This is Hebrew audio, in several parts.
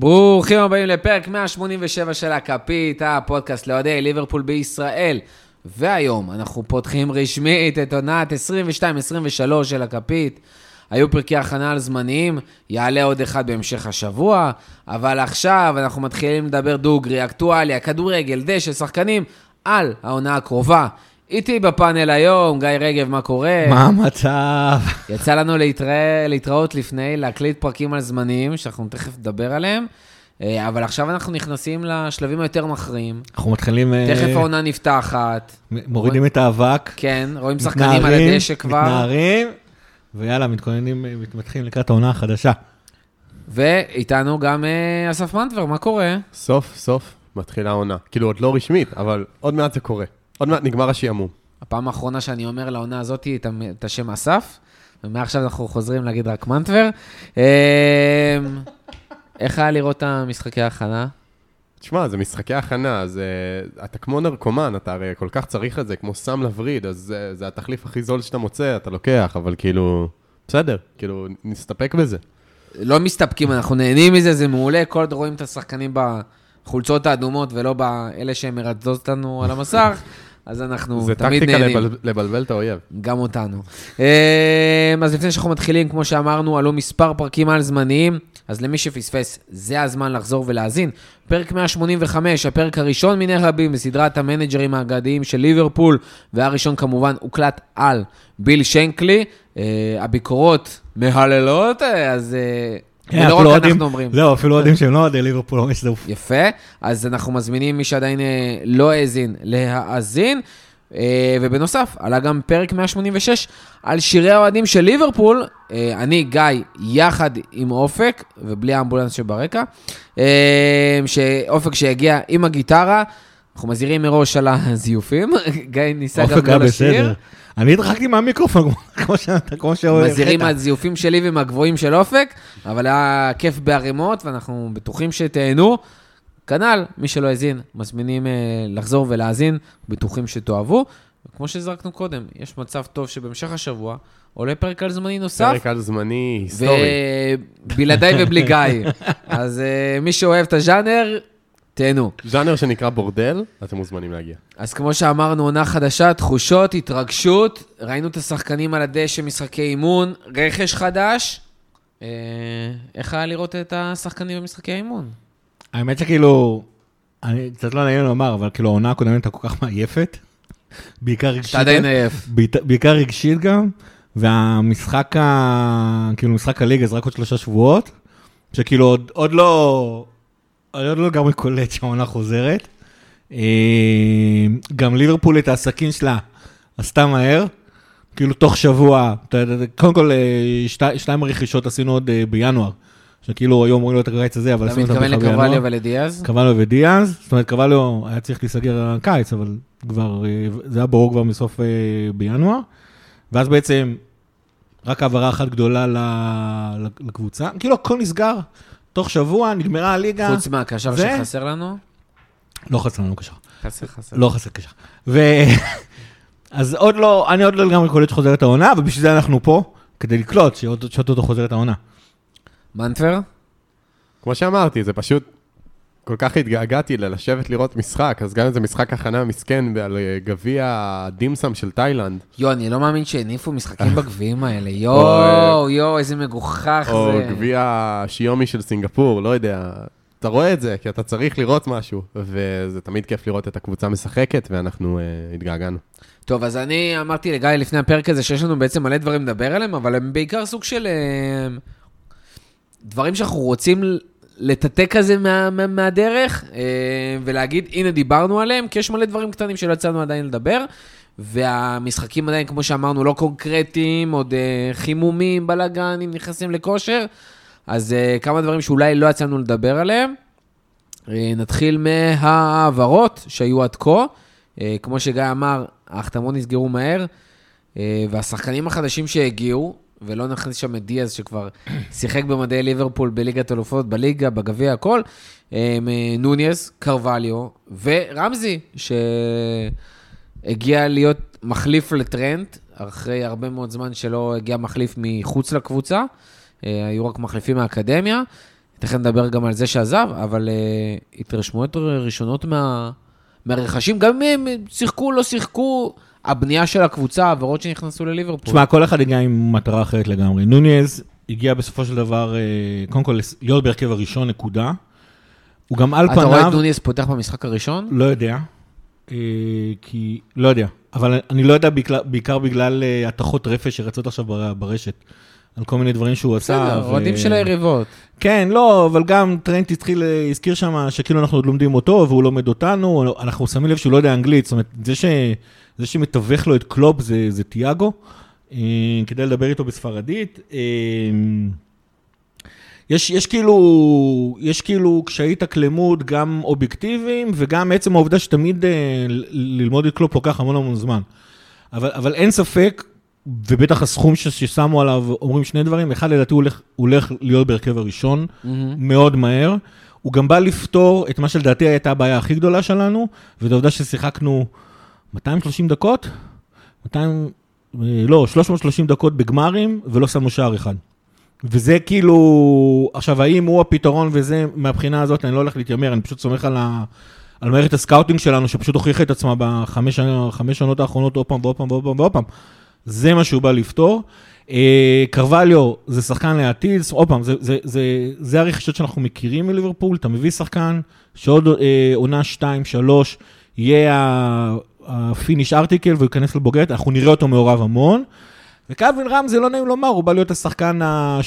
ברוכים הבאים לפרק 187 של הכפית, הפודקאסט לאוהדי ליברפול בישראל. והיום אנחנו פותחים רשמית את עונת 22-23 של הכפית. היו פרקי הכנה על זמניים, יעלה עוד אחד בהמשך השבוע, אבל עכשיו אנחנו מתחילים לדבר דוגרי, אקטואליה, כדורגל, דשא, שחקנים, על העונה הקרובה. איתי בפאנל היום, גיא רגב, מה קורה? מה המצב? יצא לנו להתראות לפני, להקליט פרקים על זמנים, שאנחנו תכף נדבר עליהם, אבל עכשיו אנחנו נכנסים לשלבים היותר מכריעים. אנחנו מתחילים... תכף העונה נפתחת. מורידים את האבק. כן, רואים שחקנים על הדשא כבר. מתנערים, ויאללה, מתכוננים, מתחילים לקראת העונה החדשה. ואיתנו גם אסף מנטבר, מה קורה? סוף, מתחילה העונה. כאילו עוד לא רשמית, אבל עוד מעט זה קורה. עוד מעט נגמר השיעמום. הפעם האחרונה שאני אומר לעונה הזאת היא את השם אסף, ומעכשיו אנחנו חוזרים להגיד רק מנטבר. איך היה לראות את המשחקי ההכנה? תשמע, זה משחקי ההכנה, אתה כמו נרקומן, אתה הרי כל כך צריך את זה, כמו סם לבריד, אז זה התחליף הכי זול שאתה מוצא, אתה לוקח, אבל כאילו, בסדר, כאילו, נסתפק בזה. לא מסתפקים, אנחנו נהנים מזה, זה מעולה, כל עוד רואים את השחקנים בחולצות האדומות, ולא באלה שהם מרדזות לנו על המסך, אז אנחנו תמיד נהנים. זה טקטיקה לבלבל את האויב. גם אותנו. אז לפני שאנחנו מתחילים, כמו שאמרנו, עלו מספר פרקים על זמניים, אז למי שפספס, זה הזמן לחזור ולהזין. פרק 185, הפרק הראשון מיני רבים, בסדרת המנג'רים האגדיים של ליברפול, והראשון כמובן הוקלט על ביל שנקלי, הביקורות מהללות, אז... ולא רק אנחנו אומרים. זהו, אפילו יודעים שהם לא עדי ליברפול, לא מסדוף. יפה, אז אנחנו מזמינים מי שעדיין לא האזין להאזין, ובנוסף, עלה גם פרק 186 על שירי האוהדים של ליברפול, אני, גיא, יחד עם אופק, ובלי האמבולנס שברקע, אופק שהגיע עם הגיטרה, אנחנו מזהירים מראש על הזיופים, גיא ניסה גם לא לשיר. אני התרחקתי מהמיקרופון, כמו שאוהב. מזהירים מהזיופים שלי ומהגבוהים של אופק, אבל היה כיף בערימות, ואנחנו בטוחים שתהנו. כנ"ל, מי שלא האזין, מזמינים לחזור ולהאזין, בטוחים שתאהבו. כמו שזרקנו קודם, יש מצב טוב שבהמשך השבוע, עולה פרק על זמני נוסף. פרק על זמני, היסטורי. בלעדיי ובלי גיא. אז מי שאוהב את הז'אנר, תהנו. ז'אנר שנקרא בורדל, אתם מוזמנים להגיע. אז כמו שאמרנו, עונה חדשה, תחושות, התרגשות, ראינו את השחקנים על הדשא, משחקי אימון, רכש חדש. איך היה לראות את השחקנים במשחקי אימון? האמת שכאילו, אני קצת לא נעים לומר, אבל כאילו העונה הקודמת הייתה כל כך מעייפת, בעיקר רגשית גם, והמשחק, כאילו משחק הליגה, זה רק עוד 3 שבועות, שכאילו עוד לא... אני עוד לא גם מקולט שהעונה חוזרת. גם ליברפול את העסקים שלה עשתה מהר. כאילו תוך שבוע, קודם כל 2 רכישות עשינו עוד בינואר. שכאילו היום רואים לו את הקיץ הזה, אבל עשינו אותם בינואר. אתה מתכוון לקבליו ולדיאז? קבליו ודיאז. זאת אומרת, קבליו היה צריך להיסגר קיץ, אבל כבר, זה היה ברור כבר מסוף בינואר. ואז בעצם רק העברה אחת גדולה לקבוצה. כאילו הכל נסגר. תוך שבוע נגמרה הליגה. חוץ מה, קשר שחסר לנו? לא חסר לנו קשר. לא חסר קשר. אז עוד לא, אני עוד לא גם לקולט שחוזרת העונה, ובשביל זה אנחנו פה, כדי לקלוט שאותו חוזרת העונה. מנטבר? כמו שאמרתי, זה פשוט, כל כך התגעגעתי לשבת לראות משחק, אז גם איזה משחק הכנה מסכן על גביע דימסם של תאילנד. יו, אני לא מאמין שהניפו משחקים בגביעים האלה. יו, איזה מגוחך זה. או גביע שיומי של סינגפור, לא יודע. אתה רואה את זה, כי אתה צריך לראות משהו, וזה תמיד כיף לראות את הקבוצה משחקת, ואנחנו התגעגענו. טוב, אז אני אמרתי לגיא לפני הפרק הזה, שיש לנו בעצם מלא דברים לדבר עליהם, אבל הם בעיקר סוג של דברים שאנחנו רוצים לטטה כזה מהדרך, ולהגיד, הנה דיברנו עליהם, כי יש מלא דברים קטנים שלא יצאנו עדיין לדבר, והמשחקים עדיין, כמו שאמרנו, לא קונקרטיים, עוד חימומים, בלגנים, נכנסים לכושר, אז כמה דברים שאולי לא יצאנו לדבר עליהם. נתחיל מהעברות שהיו עד כה, כמו שגיא אמר, ההחתמות נסגרו מהר, והשחקנים החדשים שהגיעו, ולא נכנס שם את דיאז שכבר שיחק במדעי ליברפול, בליגת אלופות, בליגה, בגביע, הכל. נוניאז, קרווליו ורמזי, שהגיע להיות מחליף לטרנט, אחרי הרבה מאוד זמן שלא הגיע מחליף מחוץ לקבוצה, היו רק מחליפים מהאקדמיה. תכף נדבר גם על זה שעזב, אבל התרשמו את ראשונות מהרכשים, גם אם שיחקו או לא שיחקו, הבנייה של הקבוצה, העברות שנכנסו לליברפול. תשמע, כל אחד הגיע עם מטרה אחרת לגמרי. נוניז הגיע בסופו של דבר, קודם כל, להיות בהרכב הראשון, נקודה. הוא גם על פניו... אתה רואה את נוניז פותח במשחק הראשון? לא יודע. כי... לא יודע. אבל אני לא יודע בעיקר בגלל התחות רפש שרצות עכשיו ברשת. על כל מיני דברים שהוא עשה. רועדים של היריבות. כן, לא, אבל גם טרנט הזכיר שם שכאילו אנחנו עוד לומדים אותו, והוא לומד אותנו, אנחנו שמים לב שהוא לא יודע אנגלית, זאת אומרת, זה שמתווך לו את קלופ זה טיאגו, כדי לדבר איתו בספרדית. יש כאילו קשית הקלמות גם אובייקטיביים, וגם עצם העובדה שתמיד ללמוד את קלופ לוקח המון המון זמן. אבל אין ספק, ובטח הסכום ששמו עליו, אומרים שני דברים, אחד לדעתי הוא הולך להיות בהרכב הראשון, מאוד מהר, הוא גם בא לפתור את מה שלדעתי הייתה הבעיה הכי גדולה שלנו, וזו עובדה ששיחקנו 230 דקות, 330 דקות בגמרים, ולא שמו שער אחד. וזה כאילו, עכשיו האם הוא הפתרון וזה, מהבחינה הזאת אני לא הולך להתיימר, אני פשוט סומך על מערכת הסקאוטינג שלנו, שפשוט הוכיחה את עצמה בחמש שנות האחרונות, עוד פעם ועוד פעם ועוד פעם. זה מה שהוא בא לפתור. קרווליו זה שחקן לעתיד, עוד פעם, זה הרכישות שאנחנו מכירים מליברפול, אתה מביא שחקן שעוד עונה 2-3 יהיה הפיניש ארטיקל והוא ייכנס לבוגרת, אנחנו נראה אותו מעורב המון, וקלווין רם זה לא נעים לומר, הוא בא להיות השחקן...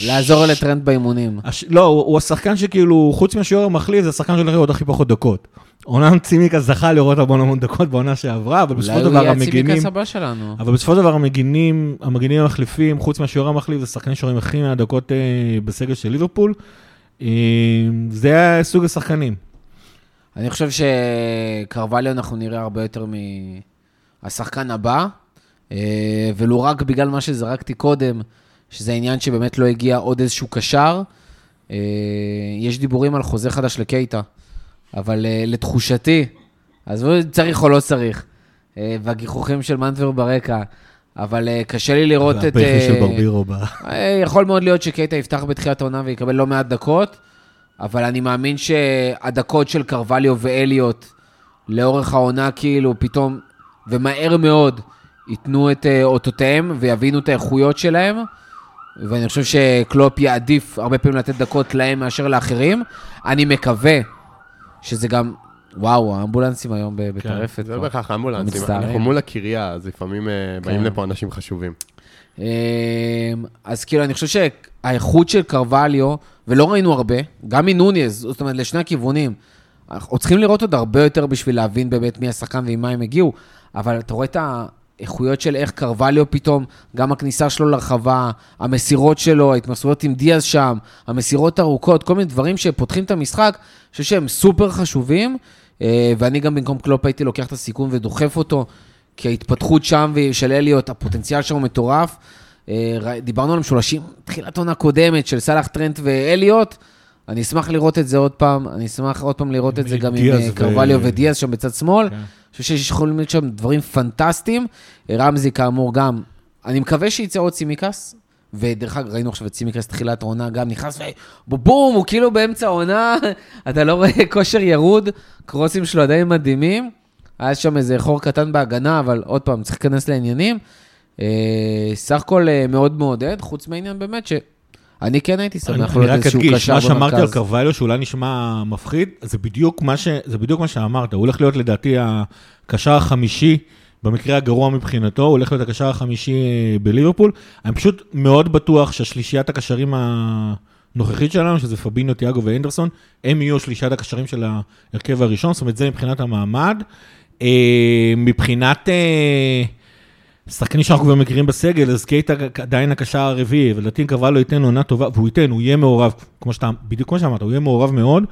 לעזור לטרנד באימונים. לא, הוא השחקן שכאילו, חוץ מהשיעור המחליף, זה השחקן שהולך לראות הכי פחות דקות. עונה צימיקה זכה לראות המון המון דקות בעונה שעברה, אבל בסופו של דבר המגינים... אולי הוא יהיה צימיקה סבא שלנו. אבל בסופו של דבר המגינים המחליפים, חוץ מהשיעור המחליף, זה שחקנים שרואים הכי מהדקות בסגל של ליברפול. זה סוג השחקנים. אני חושב שקרווליו אנחנו נראה הרבה יותר מהשחקן הבא. ולא רק בגלל מה שזרקתי קודם, שזה העניין שבאמת לא הגיע עוד איזשהו קשר, יש דיבורים על חוזה חדש לקייטה, אבל לתחושתי, אז צריך או לא צריך, והגיחוכים של מנטבר ברקע, אבל קשה לי לראות את... הפרחי של ברבירו בא. יכול מאוד להיות שקייטה יפתח בתחילת העונה ויקבל לא מעט דקות, אבל אני מאמין שהדקות של קרווליו ואליוט, לאורך העונה כאילו פתאום, ומהר מאוד, ייתנו את אותותיהם ויבינו את האיכויות שלהם, ואני חושב שקלופ יעדיף הרבה פעמים לתת דקות להם מאשר לאחרים. אני מקווה שזה גם, וואו, האמבולנסים היום בטרפת. זה לא בכך האמבולנסים, אנחנו מול הקריה, אז לפעמים באים לפה אנשים חשובים. אז כאילו אני חושב שהאיכות של קרווליו, ולא ראינו הרבה, גם מנוניז, זאת אומרת לשני הכיוונים, אנחנו צריכים לראות עוד הרבה יותר בשביל להבין באמת מי השחקן ועם מה הם הגיעו, אבל אתה רואה את ה... איכויות של איך קרווליו פתאום, גם הכניסה שלו לרחבה, המסירות שלו, ההתמסורות עם דיאז שם, המסירות ארוכות, כל מיני דברים שפותחים את המשחק, שהם סופר חשובים, ואני גם במקום קלופ הייתי לוקח את הסיכון ודוחף אותו, כי ההתפתחות שם של אליוט, הפוטנציאל שם הוא מטורף, דיברנו על המשולשים, תחילת עונה קודמת של סלאח טרנט ואליוט, אני אשמח לראות את זה עוד פעם, אני אשמח עוד פעם לראות את זה גם עם קרווליו ודיאז שם בצד שמאל, שיש יכולים להיות שם דברים פנטסטיים, רמזי כאמור גם, אני מקווה שיצא עוד צימיקס, ודרך אגב ראינו עכשיו את צימיקס תחילת העונה גם נכנס, ובום, הוא כאילו באמצע העונה, אתה לא רואה כושר ירוד, קרוסים שלו עדיין מדהימים, היה שם איזה חור קטן בהגנה, אבל עוד פעם צריך להיכנס לעניינים, סך הכל מאוד מעודד, חוץ מהעניין באמת ש... אני כן הייתי שמח לו איזשהו קשר במרכז. מה שאמרתי על קרווליו, שאולי נשמע מפחיד, זה בדיוק מה שאמרת. הוא הולך להיות לדעתי הקשר החמישי, במקרה הגרוע מבחינתו, הוא הולך להיות הקשר החמישי בליברפול. אני פשוט מאוד בטוח שהשלישיית הקשרים הנוכחית שלנו, שזה פביניו, טיאגו ואנדרסון, הם יהיו שלישיית הקשרים של ההרכב הראשון, זאת אומרת זה מבחינת המעמד. מבחינת... שחקנים שאנחנו כבר מכירים בסגל, אז קייטה עדיין הקשר הרביעי, ולדעתי קרווליו ייתן עונה טובה, והוא ייתן, הוא יהיה מעורב, בדיוק כמו שאמרת, הוא יהיה מעורב מאוד,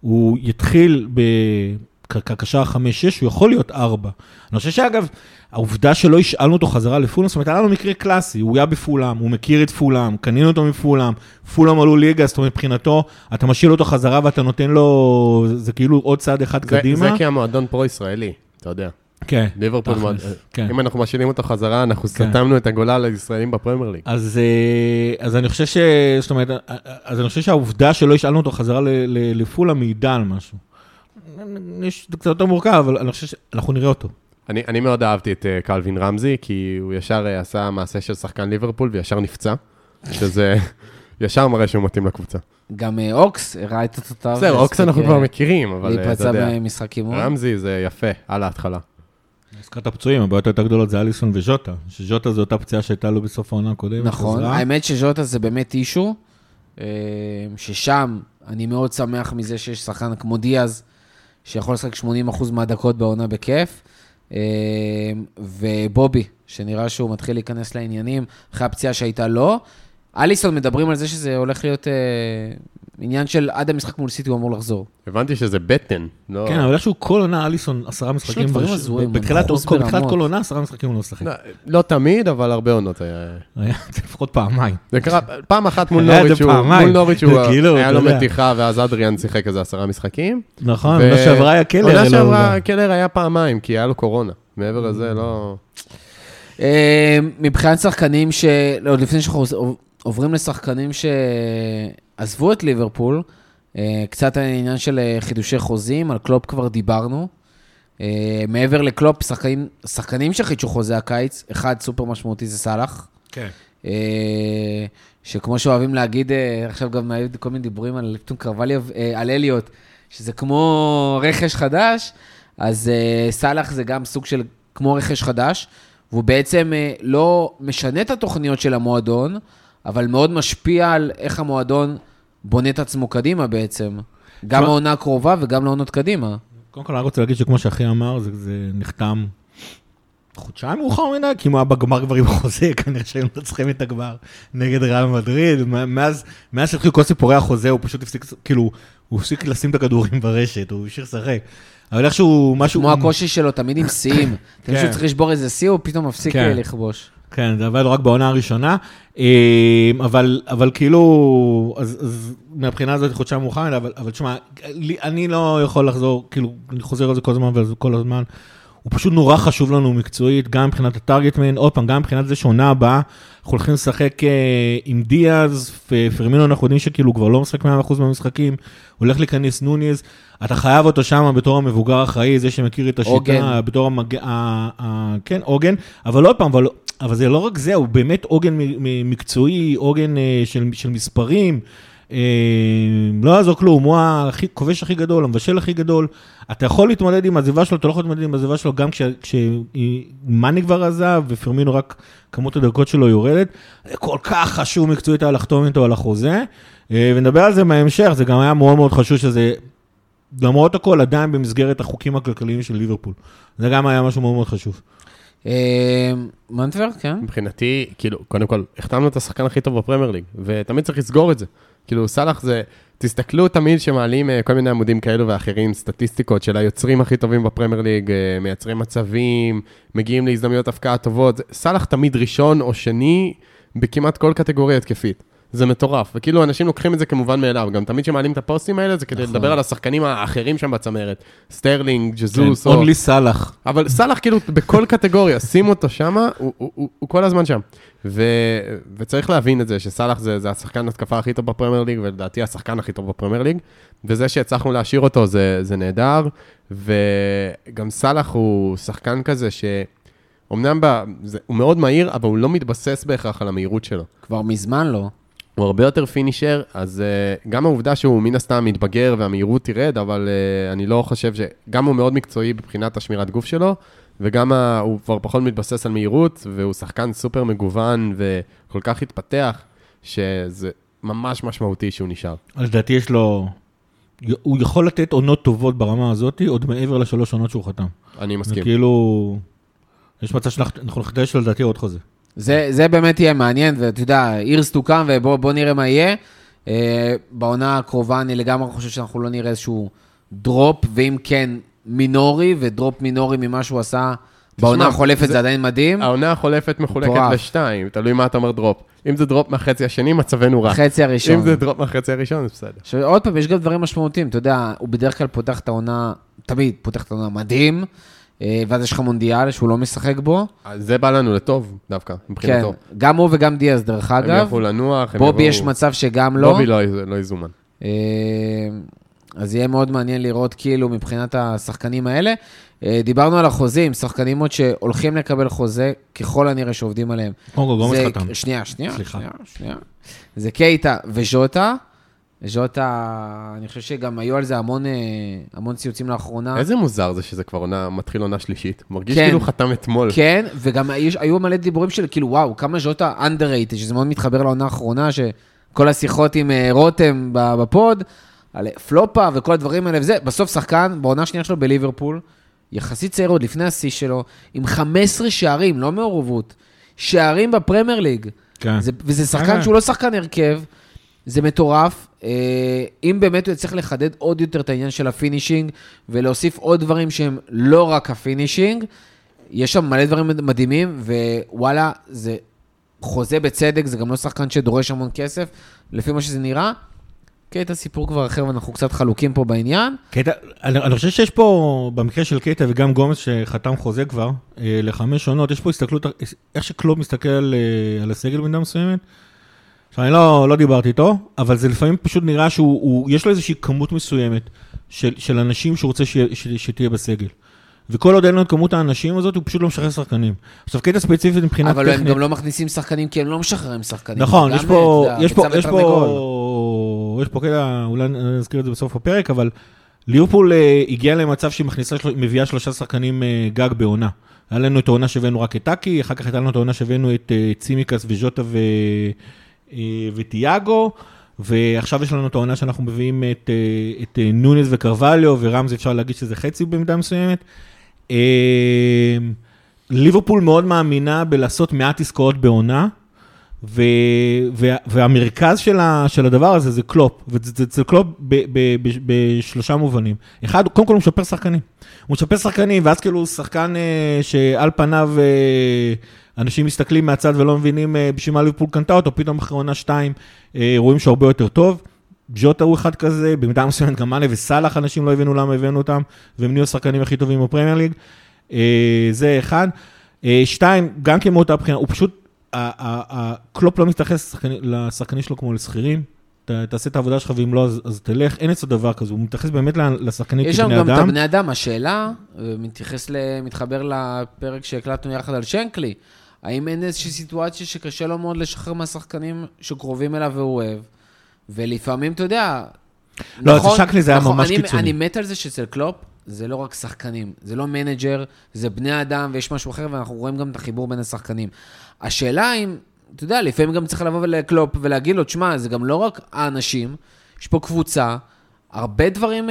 הוא יתחיל בקשר 5-6, הוא יכול להיות 4. אני חושב שאגב, העובדה שלא השאלנו אותו חזרה לפולאם, זאת אומרת, היה לנו מקרה קלאסי, הוא היה בפולאם, הוא מכיר את פולאם, קנינו אותו מפולאם, פולאם עלו ליגה, זאת אומרת, מבחינתו, אתה משאיל אותו חזרה ואתה נותן לו, זה כאילו עוד צעד אחד קדימה. זה כי המועדון פרו-ישראלי, אתה יודע. כן. ליברפול, אם אנחנו משאילים אותו חזרה, אנחנו סתמנו את הגולה לישראלים בפרמייר ליג. אז אני חושב ש... זאת אומרת, אז אני חושב שהעובדה שלא ישאלנו אותו חזרה לפול המעידה על משהו. יש קצת יותר מורכב, אבל אני חושב שאנחנו נראה אותו. אני מאוד אהבתי את קלווין רמזי, כי הוא ישר עשה מעשה של שחקן ליברפול, וישר נפצע, שזה... ישר מראה שהוא מתאים לקבוצה. גם אוקס, הראה את התותר. בסדר, אוקס אנחנו כבר מכירים, אבל... להיפצע במשחק אימון. רמזי זה יפה, על ההתחלה. הזכרת הפצועים, הבעיות היותר גדולות זה אליסון וז'וטה, שז'וטה זו אותה פציעה שהייתה לו בסוף העונה הקודמת. נכון, האמת שז'וטה זה באמת אישו, ששם אני מאוד שמח מזה שיש שחקן כמו דיאז, שיכול לשחק 80% מהדקות בעונה בכיף, ובובי, שנראה שהוא מתחיל להיכנס לעניינים, אחרי הפציעה שהייתה לו, אליסון מדברים על זה שזה הולך להיות עניין של עד המשחק מול סיטי הוא אמור לחזור. הבנתי שזה בטן. כן, אבל שהוא כל עונה אליסון 10 משחקים. בתחילת כל עונה 10 משחקים הוא לא משחק. לא תמיד, אבל הרבה עונות היה. היה לפחות פעמיים. זה קרה פעם אחת מול נוריץ' הוא היה לו מתיחה, ואז אדריאן שיחק איזה 10 משחקים. נכון, עונה שעברה היה קלר. עונה שעברה הקלר היה פעמיים, כי היה לו קורונה. מעבר לזה לא... מבחינת שחקנים שעוד לפני עוברים לשחקנים שעזבו את ליברפול, קצת העניין של חידושי חוזים, על קלופ כבר דיברנו. מעבר לקלופ, שחקנים שחידשו חוזה הקיץ, אחד סופר משמעותי זה סלח. כן. שכמו שאוהבים להגיד, עכשיו גם היו כל מיני דיבורים על פתאום קרווליו, על אליות, שזה כמו רכש חדש, אז סלח זה גם סוג של כמו רכש חדש, והוא בעצם לא משנה את התוכניות של המועדון, אבל מאוד משפיע על איך המועדון בונה את עצמו קדימה בעצם. גם העונה הקרובה וגם לעונות קדימה. קודם כל, אני רוצה להגיד שכמו שאחי אמר, זה נחתם חודשיים מאוחר מדי, כי אם הוא היה בגמר כבר עם חוזה, כנראה שהיום נצחים את הגמר נגד ריאל מדריד. מאז שהתחיל כל סיפורי החוזה, הוא פשוט הפסיק, כאילו, הוא הפסיק לשים את הכדורים ברשת, הוא השאיר שחק. אבל איכשהו משהו... כמו הקושי שלו, תמיד עם סיים. תמיד שהוא צריך לשבור איזה סי, הוא פתאום מפסיק לכבוש. כן, זה עבד רק בעונה הראשונה, אבל כאילו, אז מהבחינה הזאת חודשה מוכן, אבל תשמע, אני לא יכול לחזור, כאילו, אני חוזר על זה כל הזמן וכל הזמן, הוא פשוט נורא חשוב לנו מקצועית, גם מבחינת הטרגטמן, עוד פעם, גם מבחינת זה שעונה הבאה, אנחנו הולכים לשחק עם דיאז, פרמינו אנחנו יודעים שכאילו כבר לא משחק 100% מהמשחקים, הולך להיכנס נוניז, אתה חייב אותו שם בתור המבוגר אחראי, זה שמכיר את השיטה, בתור כן, עוגן, אבל עוד פעם, אבל זה לא רק זה, הוא באמת עוגן מקצועי, עוגן של מספרים, לא יעזור כלום, הוא הכובש הכי גדול, המבשל הכי גדול, אתה יכול להתמודד עם הזיבה שלו, אתה לא יכול להתמודד עם הזיבה שלו, גם כשמאני כבר עזב, ופרמינו רק כמות הדרכות שלו יורדת, זה כל כך חשוב מקצועית היה לחתום איתו על החוזה, ונדבר על זה מההמשך, זה גם היה מאוד מאוד חשוב שזה, למרות הכל עדיין במסגרת החוקים הכלכליים של ליברפול, זה גם היה משהו מאוד מאוד חשוב. מנטבר, כן? מבחינתי, כאילו, קודם כל, החתמנו את השחקן הכי טוב בפרמייר ליג, ותמיד צריך לסגור את זה. כאילו, סלח זה, תסתכלו תמיד שמעלים כל מיני עמודים כאלו ואחרים, סטטיסטיקות של היוצרים הכי טובים בפרמייר ליג, מייצרים מצבים, מגיעים להזדמנויות הפקעה טובות. סלח תמיד ראשון או שני בכמעט כל קטגוריה התקפית. זה מטורף, וכאילו אנשים לוקחים את זה כמובן מאליו, גם תמיד שמעלים את הפוסטים האלה, זה כדי לדבר על השחקנים האחרים שם בצמרת, סטרלינג, ג'זוס, אונלי סלח. אבל סלח כאילו בכל קטגוריה, שים אותו שם, הוא כל הזמן שם. וצריך להבין את זה, שסלח זה השחקן התקפה הכי טוב בפרמייר ליג, ולדעתי השחקן הכי טוב בפרמייר ליג, וזה שהצלחנו להשאיר אותו זה נהדר, וגם סלח הוא שחקן כזה ש... אמנם הוא מאוד מהיר, אבל הוא לא מתבסס בהכרח על המהירות שלו. כבר מזמן לא. הוא הרבה יותר פינישר, אז גם העובדה שהוא מן הסתם מתבגר והמהירות תירד, אבל אני לא חושב שגם הוא מאוד מקצועי בבחינת השמירת גוף שלו, וגם הוא כבר פחות מתבסס על מהירות, והוא שחקן סופר מגוון וכל כך התפתח, שזה ממש משמעותי שהוא נשאר. אז לדעתי יש לו... הוא יכול לתת עונות טובות ברמה הזאת, עוד מעבר לשלוש עונות שהוא חתם. אני מסכים. וכאילו... יש מצב שאנחנו נחדש לו לדעתי עוד חוזה. זה באמת יהיה מעניין, ואתה יודע, אירס תוקם ובוא נראה מה יהיה. בעונה הקרובה אני לגמרי חושב שאנחנו לא נראה איזשהו דרופ, ואם כן מינורי, ודרופ מינורי ממה שהוא עשה בעונה החולפת, זה עדיין מדהים. העונה החולפת מחולקת לשתיים, תלוי מה אתה אומר דרופ. אם זה דרופ מהחצי השני, מצבנו רע. חצי הראשון. אם זה דרופ מהחצי הראשון, זה בסדר. עוד פעם, יש גם דברים משמעותיים, אתה יודע, הוא בדרך כלל פותח את העונה מדהים ואז יש לך מונדיאל שהוא לא משחק בו. זה בא לנו לטוב דווקא, מבחינתו. כן, גם הוא וגם דיאז דרך אגב. הם יבואו לנוח, הם יבואו... בובי יש מצב שגם לא. בובי לא יזומן. אז יהיה מאוד מעניין לראות כאילו מבחינת השחקנים האלה. דיברנו על החוזים, שחקנים עוד שהולכים לקבל חוזה, ככל הנראה שעובדים עליהם. שנייה. זה קייטה וז'וטה. ז'וטה, אני חושב שגם היו על זה המון ציוצים לאחרונה. איזה מוזר זה שזה כבר מתחיל עונה שלישית. מרגיש כאילו חתם אתמול. כן, וגם היו מלא דיבורים של כאילו וואו, כמה ז'וטה underrated, שזה מאוד מתחבר לעונה האחרונה, שכל השיחות עם רותם בפוד, על פלופה וכל הדברים האלה וזה. בסוף שחקן, בעונה שנייה שלו בליברפול, יחסית צעיר עוד לפני השיא שלו, עם 15 שערים, לא מעורבות, שערים בפרמייר ליג. כן. וזה שחקן שהוא לא שחקן הרכב, זה מטורף. אם באמת הוא יצטרך לחדד עוד יותר את העניין של הפינישינג, ולהוסיף עוד דברים שהם לא רק הפינישינג, יש שם מלא דברים מדהימים, ווואלה, זה חוזה בצדק, זה גם לא שחקן שדורש המון כסף, לפי מה שזה נראה. קטע סיפור כבר אחר, ואנחנו קצת חלוקים פה בעניין. קטע, אני חושב שיש פה, במקרה של קטע וגם גומץ שחתם חוזה כבר, לחמש עונות, יש פה הסתכלות, איך שקלוב מסתכל על הסגל בנדה מסוימת, שאני לא דיברתי איתו, אבל זה לפעמים פשוט נראה שיש לו איזושהי כמות מסוימת של אנשים שהוא רוצה שתהיה בסגל. וכל עוד אין לו את כמות האנשים הזאת, הוא פשוט לא משחרר שחקנים. עכשיו, קטע ספציפית מבחינת טכנית... אבל הם גם לא מכניסים שחקנים, כי הם לא משחררים שחקנים. נכון, יש פה... יש פה קטע, אולי נזכיר את זה בסוף הפרק, אבל ליברפול הגיע למצב שהיא מביאה 3 שחקנים גג בעונה. היה לנו את העונה שבאנו רק את טאקי, אחר כך הייתה לנו את העונה שבאנו את צימיקס וז'וטה וטיאגו, ועכשיו יש לנו את העונה שאנחנו מביאים את נונס וקרווליו, ורמז אפשר להגיד שזה חצי במידה מסוימת. ליברפול מאוד מאמינה בלעשות 100 עסקאות בעונה, והמרכז של הדבר הזה זה קלופ, וזה קלופ בשלושה מובנים. אחד, קודם כל הוא משפר שחקנים. הוא משפר שחקנים, ואז כאילו שחקן שעל פניו אנשים מסתכלים מהצד ולא מבינים בשביל מה ליברפול קנתה אותו, פתאום אחרי עונה 2 רואים שהרבה יותר טוב. ג'וטה הוא אחד כזה, במידה מסוימת גם מאנה וסלח, אנשים לא הבינו למה הבאנו אותם, והם נהיו השחקנים הכי טובים בפרמייר ליג. זה אחד. שתיים, גם כמו אותה בחינה, הוא פשוט הקלופ לא מתייחס לשחקנים שלו כמו לשכירים, תעשה את העבודה שלך ואם לא אז תלך, אין אצלו דבר כזה, הוא מתייחס באמת לשחקנים כבני אדם. יש שם גם את בני אדם, השאלה, מתחבר לפרק שהקלטנו יחד על שנקלי, האם אין איזושהי סיטואציה שקשה לו מאוד לשחרר מהשחקנים שקרובים אליו והוא אוהב, ולפעמים אתה יודע, לא, אצל שנקלי זה היה ממש קיצוני. אני מת על זה שאצל קלופ, זה לא רק שחקנים, זה לא מנג'ר, זה בני אדם ויש משהו אחר, ואנחנו רואים גם את החיבור בין השחקנים. השאלה אם, אתה יודע, לפעמים גם צריך לבוא ולקלופ ולהגיד לו, תשמע, זה גם לא רק האנשים, יש פה קבוצה, הרבה דברים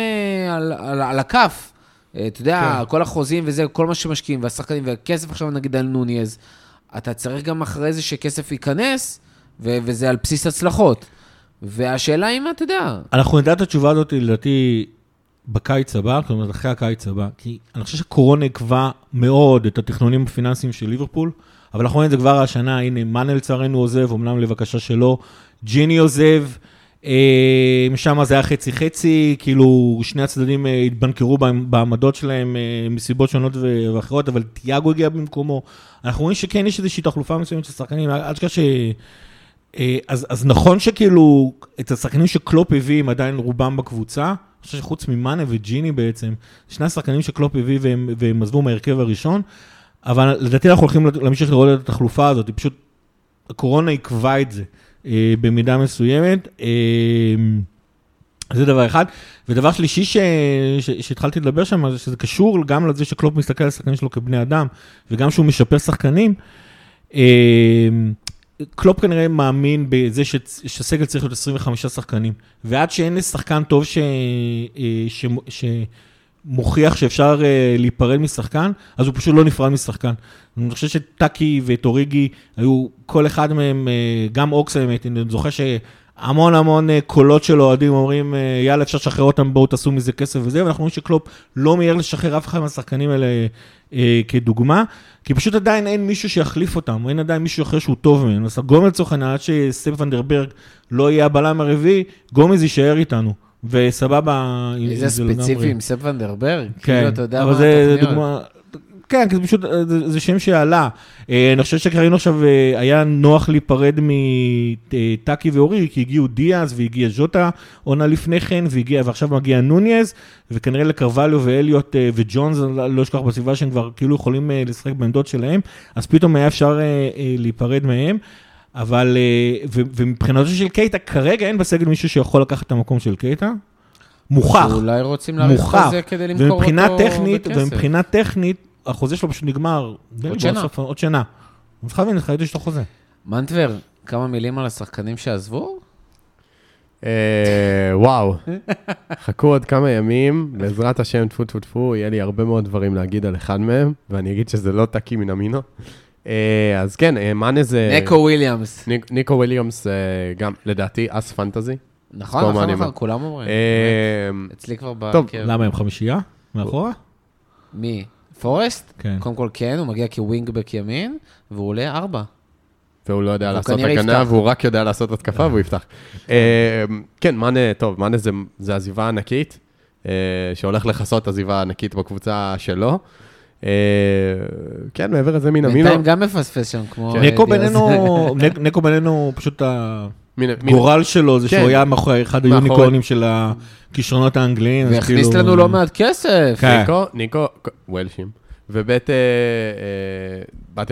על הכף, אתה יודע, כל החוזים וזה, כל מה שמשקיעים, והשחקנים והכסף, עכשיו נגיד על נוני, אז אתה צריך גם אחרי זה שכסף ייכנס, וזה על בסיס הצלחות. והשאלה אם, אתה יודע... אנחנו נדע את התשובה הזאת, לדעתי... בקיץ הבא, זאת אומרת, אחרי הקיץ הבא, כי אני חושב שקורונה עקבה מאוד את התכנונים הפיננסיים של ליברפול, אבל אנחנו רואים את זה כבר השנה, הנה, מנל צערנו עוזב, אומנם לבקשה שלו, ג'יני עוזב, שם זה היה חצי-חצי, כאילו שני הצדדים התבנקרו בעמדות שלהם מסיבות שונות ואחרות, אבל טיאגו הגיע במקומו. אנחנו רואים שכן יש איזושהי תחלופה מסוימת של שחקנים, עד שכה ש... אז נכון שכאילו, את השחקנים שקלופ הביאים עדיין רובם בקבוצה, אני חושב שחוץ ממנה וג'יני בעצם, שני השחקנים שקלופ הביא והם עזבו מהרכב הראשון, אבל לדעתי אנחנו הולכים להמשיך לראות את התחלופה הזאת, פשוט הקורונה עיכבה את זה במידה מסוימת, זה דבר אחד, ודבר שלישי שהתחלתי לדבר שם, שזה קשור גם לזה שקלופ מסתכל על השחקנים שלו כבני אדם, וגם שהוא משפר שחקנים, קלופ כנראה מאמין בזה שהסגל צריך להיות 25 שחקנים, ועד שאין שחקן טוב שמוכיח שאפשר להיפרד משחקן, אז הוא פשוט לא נפרד משחקן. אני חושב שטאקי וטוריגי היו כל אחד מהם, גם אוקס האמת, אני זוכר שהמון המון קולות של אוהדים אומרים, יאללה אפשר לשחרר אותם, בואו תעשו מזה כסף וזה, ואנחנו רואים שקלופ לא מהיר לשחרר אף אחד מהשחקנים האלה, כדוגמה, כי פשוט עדיין אין מישהו שיחליף אותם, אין עדיין מישהו אחר שהוא טוב ממנו, אז גומץ צוחן, עד שסטף ונדרברג לא יהיה הבלם הרביעי, גומץ יישאר איתנו, וסבבה... איזה ספציפי עם סטף ונדרברג? כן, אבל זה דוגמה... כן, כי זה פשוט, זה שם שעלה. אני חושב שקראינו עכשיו, היה נוח להיפרד מטאקי ואורי, כי הגיעו דיאז והגיע ז'וטה עונה לפני כן, ועכשיו מגיע נוניאז, וכנראה לקרבליו ואליות וג'ונס, לא אשכח בסביבה שהם כבר כאילו יכולים לשחק בעמדות שלהם, אז פתאום היה אפשר להיפרד מהם. אבל, ומבחינתו של קייטה, כרגע אין בסגל מישהו שיכול לקחת את המקום של קייטה. מוכח. אולי רוצים להרחיב את זה כדי למכור אותו בכסף. ומבחינה טכנית, החוזה שלו פשוט נגמר. עוד שנה. עוד שנה. אני חייב להבין, חייבת שאתה חוזה. מנטבר, כמה מילים על השחקנים שעזבו? וואו. חכו עוד כמה ימים, בעזרת השם, טפו טפו טפו, יהיה לי הרבה מאוד דברים להגיד על אחד מהם, ואני אגיד שזה לא טאקי מן אמינו. אז כן, מאנה זה... ניקו וויליאמס. ניקו וויליאמס גם, לדעתי, אס פנטזי. נכון, נכון, כולם אומרים. אצלי כבר טוב, למה הם חמישייה? מאחורה? מי? פורסט? קודם כל כן, הוא מגיע כווינגבק ימין, והוא עולה 4. והוא לא יודע לעשות הגנה, והוא רק יודע לעשות התקפה, והוא יפתח. כן, מאנה, טוב, מאנה זה עזיבה ענקית, שהולך לחסות עזיבה ענקית בקבוצה שלו. כן, מעבר הזה מן אמינו. בינתיים גם מפספס שם, כמו... נקו בינינו פשוט הגורל שלו, זה שהוא היה מאחורי אחד היוניקורנים של הכישרונות האנגליים. והכניס לנו לא מעט כסף. ניקו, וולשים. ובאתי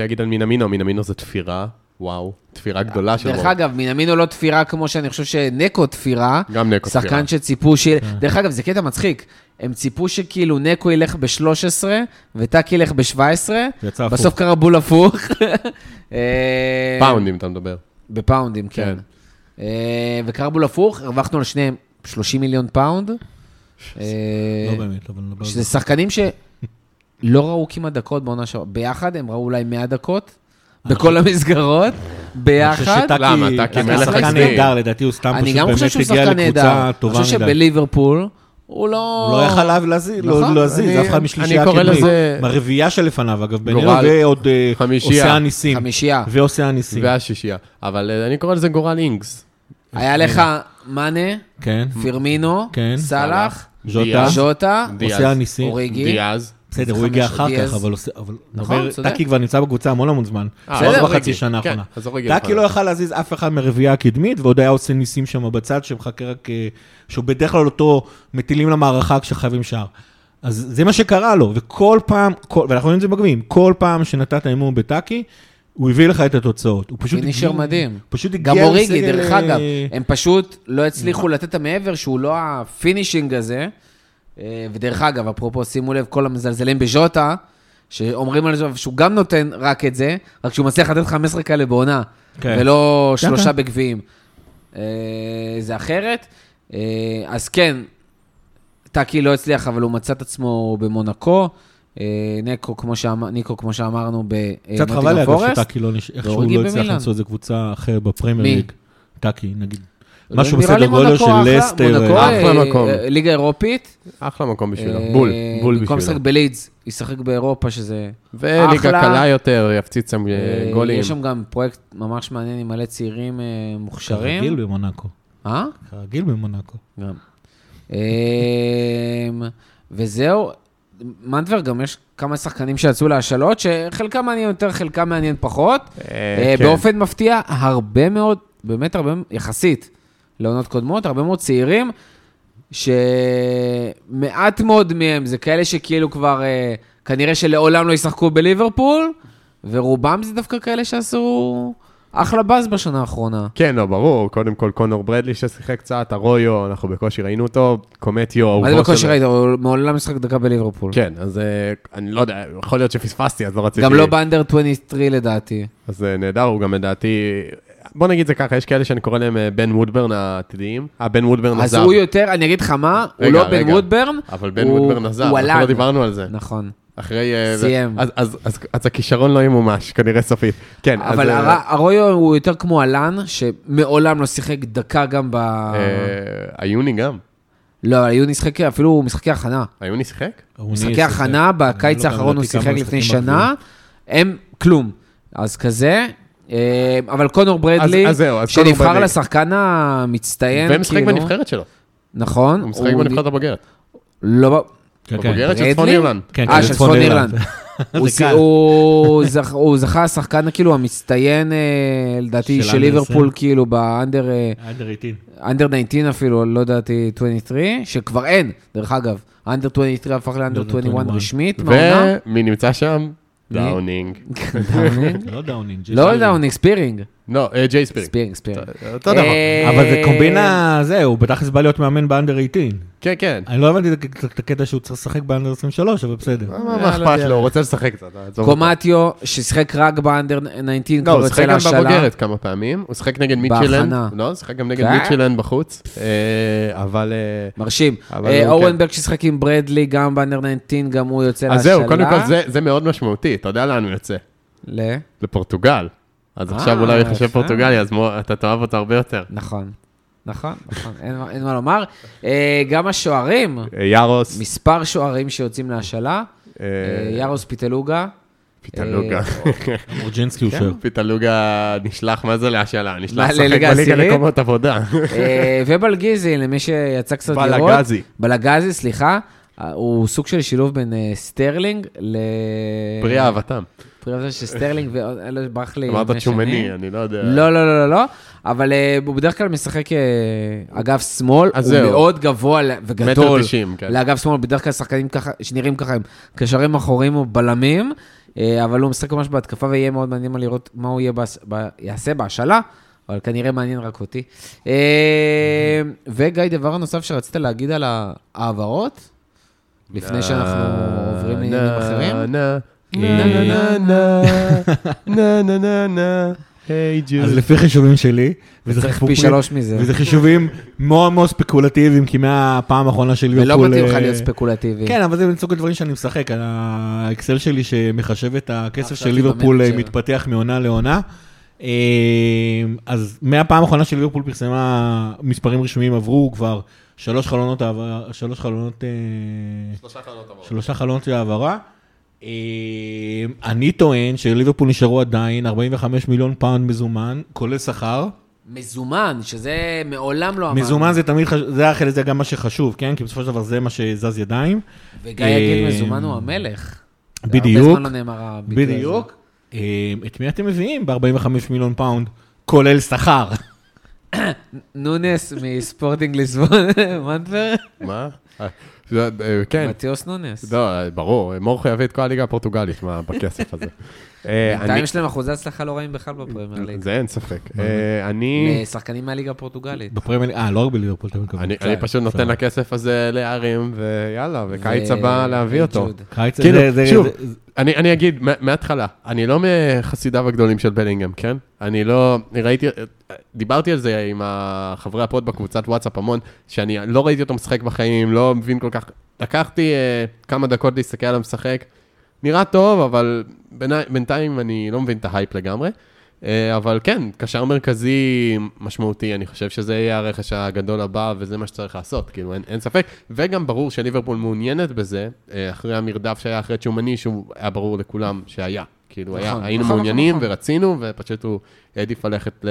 להגיד על מן אמינו, מן אמינו זה תפירה. וואו, תפירה גדולה שלו. דרך אגב, מנמינו לא תפירה כמו שאני חושב שנקו תפירה. גם נקו תפירה. שחקן שציפו ש... דרך אגב, זה קטע מצחיק. הם ציפו שכאילו נקו ילך ב-13, וטאקי ילך ב-17. בסוף קרה בול הפוך. פאונדים, אתה מדבר. בפאונדים, כן. וקרה בול הפוך, הרווחנו על שניהם 30 מיליון פאונד. לא באמת, אבל נדבר. שזה שחקנים שלא ראו כמעט דקות בעונה שבה. ביחד הם ראו אולי 100 דקות. בכל המסגרות, ביחד. למה? טאקי מלך נהדר, לדעתי הוא סתם פשוט באמת הגיע לקבוצה טובה מדי. אני חושב שבליברפול, הוא לא... הוא לא יכל עליו להזיז, אף אחד משלישייה קדמית. מרבייה שלפניו, אגב, בינינו, ועוד עושה הניסים. חמישייה. ועושה הניסים. והשישייה. אבל אני קורא לזה גורל אינגס. היה לך מנה, פירמינו, סלח, ז'וטה, עושה הניסים, דיאז. בסדר, הוא הגיע אחר כך, אבל טאקי כבר נמצא בקבוצה המון המון זמן. בסדר, בחצי שנה האחרונה. טאקי לא יכל להזיז אף אחד מהרביעה הקדמית, ועוד היה עושה ניסים שם בצד, שמחכה רק, שהוא בדרך כלל אותו מטילים למערכה כשחייבים שער. אז זה מה שקרה לו, וכל פעם, ואנחנו יודעים את זה מגבים, כל פעם שנתת אמון בטאקי, הוא הביא לך את התוצאות. הוא פשוט נשאר מדהים. גם אוריגי, דרך אגב, הם פשוט לא הצליחו לתת מעבר שהוא לא הפינישינג הזה. ודרך אגב, אפרופו, שימו לב, כל המזלזלים בז'וטה, שאומרים על זה, שהוא גם נותן רק את זה, רק שהוא מצליח לתת 15 כאלה בעונה, ולא 3 בגביעים. זה אחרת. אז כן, טאקי לא הצליח, אבל הוא מצא את עצמו במונקו, ניקו, כמו שאמרנו, קצת חבל להגיד שטאקי לא הצליח למצוא איזה קבוצה אחרת בפרמייר ליג. טאקי, נגיד. משהו בסדר גודל של לסטר, אחלה מקום. ליגה אירופית. אחלה מקום בשבילה, בול, בשבילה. במקום שחק בלידס, ישחק באירופה שזה אחלה. וליגה קלה יותר, יפציץ שם גולים. יש שם גם פרויקט ממש מעניין עם מלא צעירים מוכשרים. כרגיל במונאקו. אה? כרגיל במונאקו. גם. וזהו, מנטבר גם יש כמה שחקנים שיצאו להשאלות, שחלקם מעניין יותר, חלקם מעניין פחות. באופן מפתיע, הרבה מאוד, באמת הרבה, יחסית. לעונות קודמות, הרבה מאוד צעירים, שמעט מאוד מהם, זה כאלה שכאילו כבר, כנראה שלעולם לא ישחקו בליברפול, ורובם זה דווקא כאלה שעשו אחלה באז בשנה האחרונה. כן, לא, ברור, קודם כל קונור ברדלי ששיחק קצת, הרויו, אנחנו בקושי ראינו אותו, קומטיו. מה זה בקושי ראינו? הוא מעולם משחק דקה בליברפול. כן, אז אני לא יודע, יכול להיות שפספסתי, אז לא רציתי. גם לא באנדר 23 לדעתי. אז נהדר, הוא גם לדעתי... בוא נגיד זה ככה, יש כאלה שאני קורא להם בן וודברן העתידיים. בן וודברן עזב. אז הוא יותר, אני אגיד לך מה, הוא לא בן וודברן. אבל בן וודברן עזב, אנחנו לא דיברנו על זה. נכון. אחרי... סיים. אז הכישרון לא ימומש, כנראה סופית. כן. אבל הרויו הוא יותר כמו אלן, שמעולם לא שיחק דקה גם ב... היוני גם. לא, היוני שיחק, אפילו הוא משחקי הכנה. היוני שיחק? משחקי הכנה, בקיץ האחרון הוא שיחק לפני שנה. הם כלום. אז כזה... אבל קונור ברדלי, שנבחר לשחקן המצטיין. ומשחק בנבחרת שלו. נכון. הוא משחק בנבחרת הבוגרת. לא... הבוגרת של צפון אירלנד. של צפון אירלנד. הוא זכה השחקן כאילו המצטיין לדעתי של ליברפול כאילו באנדר 19 אפילו, לא דעתי 23, שכבר אין, דרך אגב, אנדר 23 הפך לאנדר 21 רשמית. ומי נמצא שם? דאונינג. לא דאונינג. לא דאונינג, ספירינג. לא, ג'יי ספירינג. אותו דבר. אבל זה קומבינה, זהו, בטח בא להיות מאמן באנדר 18. כן, כן. אני לא הבנתי את הקטע שהוא צריך לשחק באנדר 23, אבל בסדר. מה אכפת לו? הוא רוצה לשחק קצת. קומטיו, ששחק רק באנדר 19. לא, הוא שחק גם בבוגרת כמה פעמים. הוא שחק נגד מיטשלן. לא, שחק גם נגד מיטשלן בחוץ. אבל... מרשים. אורנברג ששחק עם ברדלי, גם באנדר 19, גם הוא יוצא להשאלה. אז זהו, קודם כל זה מאוד משמעותי. אתה יודע לאן הוא יוצא? לפורטוגל. אז עכשיו אולי יחשב פורטוגלי, אז אתה תאהב אותו הרבה יותר. נכון. נכון, נכון, אין מה לומר. גם השוערים, ירוס, מספר שוערים שיוצאים להשאלה, ירוס פיטלוגה. פיטלוגה. אמורג'ינסקי הוא שוער. פיטלוגה נשלח, מה זה להשאלה? נשלח שחק בליגה לקומות עבודה. ובלגזי, למי שיצא קצת לראות. בלגזי. בלגזי, סליחה. הוא סוג של שילוב בין סטרלינג ל... פרי אהבתם. פרי אהבתם שסטרלינג וברח לי... אמרת צ'ומני, אני לא יודע. לא, לא, לא, לא. אבל הוא בדרך כלל משחק אגב שמאל, הוא מאוד גבוה וגדול. 190, כן. לאגב שמאל, בדרך כלל שחקנים שנראים ככה, עם קשרים אחורים או בלמים, אבל הוא משחק ממש בהתקפה, ויהיה מאוד מעניין לראות מה הוא יעשה בהשאלה, אבל כנראה מעניין רק אותי. וגיא, דבר נוסף שרצית להגיד על העברות? לפני שאנחנו עוברים לעניינים אחרים. נה, נה, נה, נה, נה, נה, נה, נה, היי ג'ו. אז לפי חישובים שלי, וזה חישובים מאוד מאוד ספקולטיביים, כי מהפעם האחרונה שלי... ולא בתים לך להיות ספקולטיביים. כן, אבל זה בנצוג הדברים שאני משחק. האקסל שלי שמחשב את הכסף של ליברפול מתפתח מעונה לעונה. אז מהפעם האחרונה של ליברפול פרסמה, מספרים רשמיים עברו כבר... שלושה חלונות העברה. אני טוען שליברפול נשארו עדיין 45 מיליון פאונד מזומן, כולל שכר. מזומן, שזה מעולם לא אמר. מזומן זה תמיד, זה החלק, זה גם מה שחשוב, כן? כי בסופו של דבר זה מה שזז ידיים. וגיא יגיד מזומן הוא המלך. בדיוק. בדיוק. את מי אתם מביאים ב-45 מיליון פאונד, כולל שכר? נונס מספורטינג ליסבון, מנטבר? מה? כן. מתיאוס נונס. לא, ברור, מורכו יביא את כל הליגה הפורטוגלית בכסף הזה. בינתיים שלהם אחוזי הצלחה לא רעים בכלל בפרמייר ליג. זה אין ספק. שחקנים מהליגה הפורטוגלית. בפרמייר ליג, לא רק בליברפול. אני פשוט נותן לכסף הזה לארים, ויאללה, וקיץ הבא להביא אותו. שוב, אני אגיד, מההתחלה, אני לא מחסידיו הגדולים של בלינגהם, כן? אני לא, ראיתי, דיברתי על זה עם חברי הפוד בקבוצת וואטסאפ המון, שאני לא ראיתי אותו משחק בחיים, לא מבין כל כך, לקחתי כמה דקות להסתכל על המשחק, נראה טוב, אבל בינתיים אני לא מבין את ההייפ לגמרי, אבל כן, קשר מרכזי משמעותי, אני חושב שזה יהיה הרכש הגדול הבא, וזה מה שצריך לעשות, כאילו אין ספק, וגם ברור שליברפול מעוניינת בזה, אחרי המרדף שהיה אחרי צ'ומני, שהוא היה ברור לכולם שהיה. כאילו היינו מעוניינים ורצינו, ופשוט הוא העדיף ללכת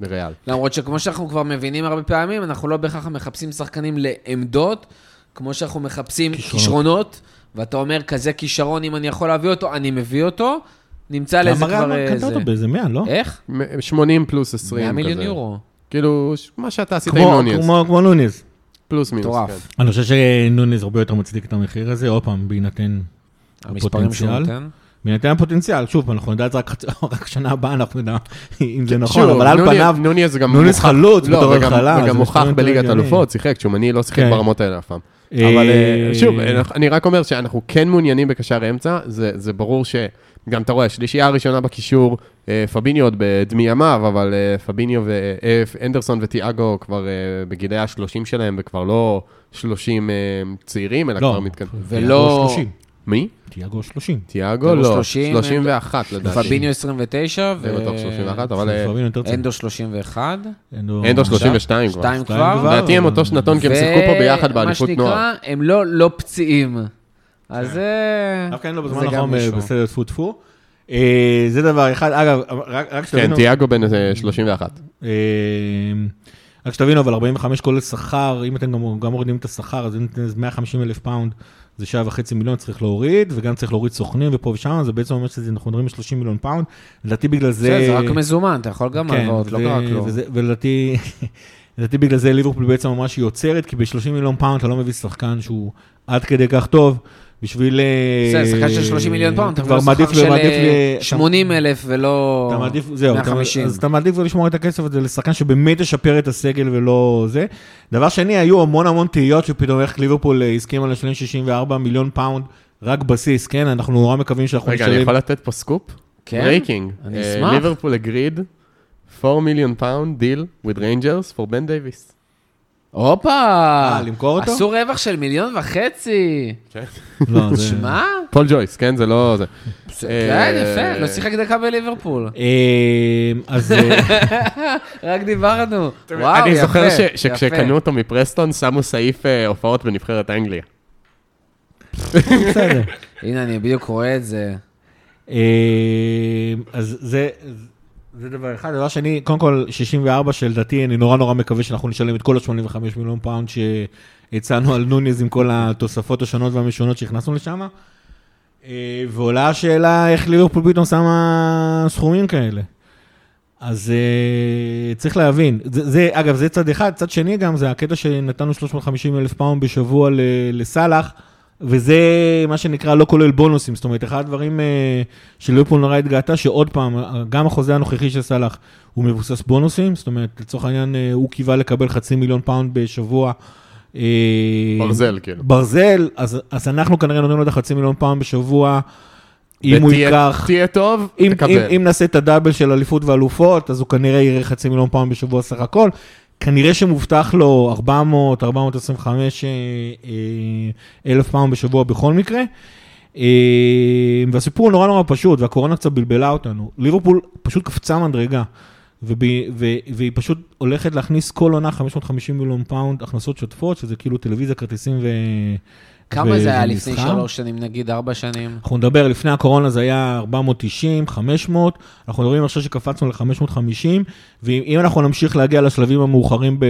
לריאל. למרות שכמו שאנחנו כבר מבינים הרבה פעמים, אנחנו לא בהכרח מחפשים שחקנים לעמדות, כמו שאנחנו מחפשים כישרונות, ואתה אומר, כזה כישרון, אם אני יכול להביא אותו, אני מביא אותו, נמצא לאיזה כבר... למה ריאל קנתה אותו באיזה 100, לא? איך? 80 פלוס 20 כזה. 100 מיליון יורו. כאילו, מה שאתה עשית עם נוניז. כמו נוניז. פלוס מינוס. אני חושב שנוניז הרבה יותר מצדיק את המחיר הזה, עוד פעם, בהינתן הפוטנציאל. מנתן הפוטנציאל, שוב, אנחנו נדע את זה רק שנה הבאה, אנחנו נדע אם זה נכון, אבל על פניו, נוניס חלוץ בתור התחלה. וגם הוכח בליגת אלופות, שיחק, שום אני לא שיחק ברמות האלה אף פעם. אבל שוב, אני רק אומר שאנחנו כן מעוניינים בקשר אמצע, זה ברור שגם אתה רואה, שלישייה הראשונה בקישור, פביניו עוד בדמי ימיו, אבל פביניו ואנדרסון וטיאגו כבר בגילי ה-30 שלהם, וכבר לא 30 צעירים, אלא כבר מתקדמים. ולא 30. מי? תיאגו 30. תיאגו לא, 31 לדעתי. פביניו 29. זה בטוח 31, אבל... אנדו 31. אנדו 32 כבר. 2 כבר. לדעתי הם אותו שנתון, כי הם שיחקו פה ביחד באליפות נוער. מה שנקרא, הם לא פציעים. אז זה... אף כן לא בזמן נכון בסדר תפו תפו. זה דבר אחד, אגב, רק שתבינו... כן, תיאגו בין 31. רק שתבינו, אבל 45 כולל שכר, אם אתם גם מורידים את השכר, אז 150 אלף פאונד. זה 7.5 מיליון צריך להוריד, וגם צריך להוריד סוכנים ופה ושם, זה בעצם אומר שזה אנחנו נראים 30 מיליון פאונד, ולדעתי בגלל זה... זה רק מזומן, אתה יכול גם לעבוד, לא רק לא. ולדעתי... לדעתי בגלל זה ליברפול בעצם ממש יוצרת, כי ב-30 מיליון פאונד אתה לא מביא שחקן שהוא עד כדי כך טוב, בשביל... זה שחקן של 30 מיליון פאונד, אתה כבר מעדיף של 80 אלף ולא 150. אז אתה מעדיף לשמור את הכסף הזה לשחקן שבאמת ישפר את הסגל ולא זה. דבר שני, היו המון המון תהיות שפתאום איך ליברפול הסכימה לשלם 64 מיליון פאונד רק בסיס, כן? אנחנו נורא מקווים שאנחנו נשלם... רגע, אני יכול לתת פה סקופ? ברייקינג. אני אשמח. ליברפול אגריד 4 מיליון פאונד דיל with Rangers for בן דייביס. הופה! למכור אותו? עשו רווח של 1.5 מיליון. כן. לא, זה... שמה? פול ג'ויס, כן? זה לא... כן, יפה. לא שיחק דקה בליברפול. אז... רק דיברנו. וואו, יפה. אני זוכר שכשקנו אותו מפרסטון, שמו סעיף הופעות בנבחרת אנגליה. בסדר. הנה, אני בדיוק רואה את זה. אז זה... זה דבר אחד. דבר שני, קודם כל, 64 של דתי, אני נורא נורא מקווה שאנחנו נשלם את כל ה-85 מיליון פאונד שהצענו על נוניז עם כל התוספות השונות והמשונות שהכנסנו לשם. ועולה השאלה איך ליברפול פתאום שמה סכומים כאלה. אז צריך להבין. אגב, זה צד אחד. צד שני גם, זה הקטע שנתנו 350 אלף פאונד בשבוע לסלח, וזה מה שנקרא לא כולל בונוסים, זאת אומרת, אחד הדברים שליברפול נורא התגעתה, שעוד פעם, גם החוזה הנוכחי של סלח הוא מבוסס בונוסים, זאת אומרת, לצורך העניין הוא קיבל לקבל 500,000 פאונד בשבוע. ברזל, כן. ברזל, אז אנחנו כנראה נותנים לו את 500,000 פאונד בשבוע, אם הוא ייקח... תהיה טוב, תקבל. אם נעשה את הדאבל של אליפות ואלופות, אז הוא כנראה יראה 500,000 פאונד בשבוע סך הכל, כנראה שמובטח לו 400-425 אלף פאונד בשבוע בכל מקרה, והסיפור נורא נורא פשוט, והקורונה קצת בלבלה אותנו, ליברפול פשוט קפצה מדרגה, והיא פשוט הולכת להכניס כל עונה 550 מיליון פאונד הכנסות שוטפות, שזה כאילו טלוויזיה, כרטיסים ו... כמה זה היה לפני 3 שנים, נגיד 4 שנים? אנחנו נדבר, לפני הקורונה זה היה 490, 500, אנחנו מדברים עכשיו שקפצנו ל-550, ואם אנחנו נמשיך להגיע לשלבים המאוחרים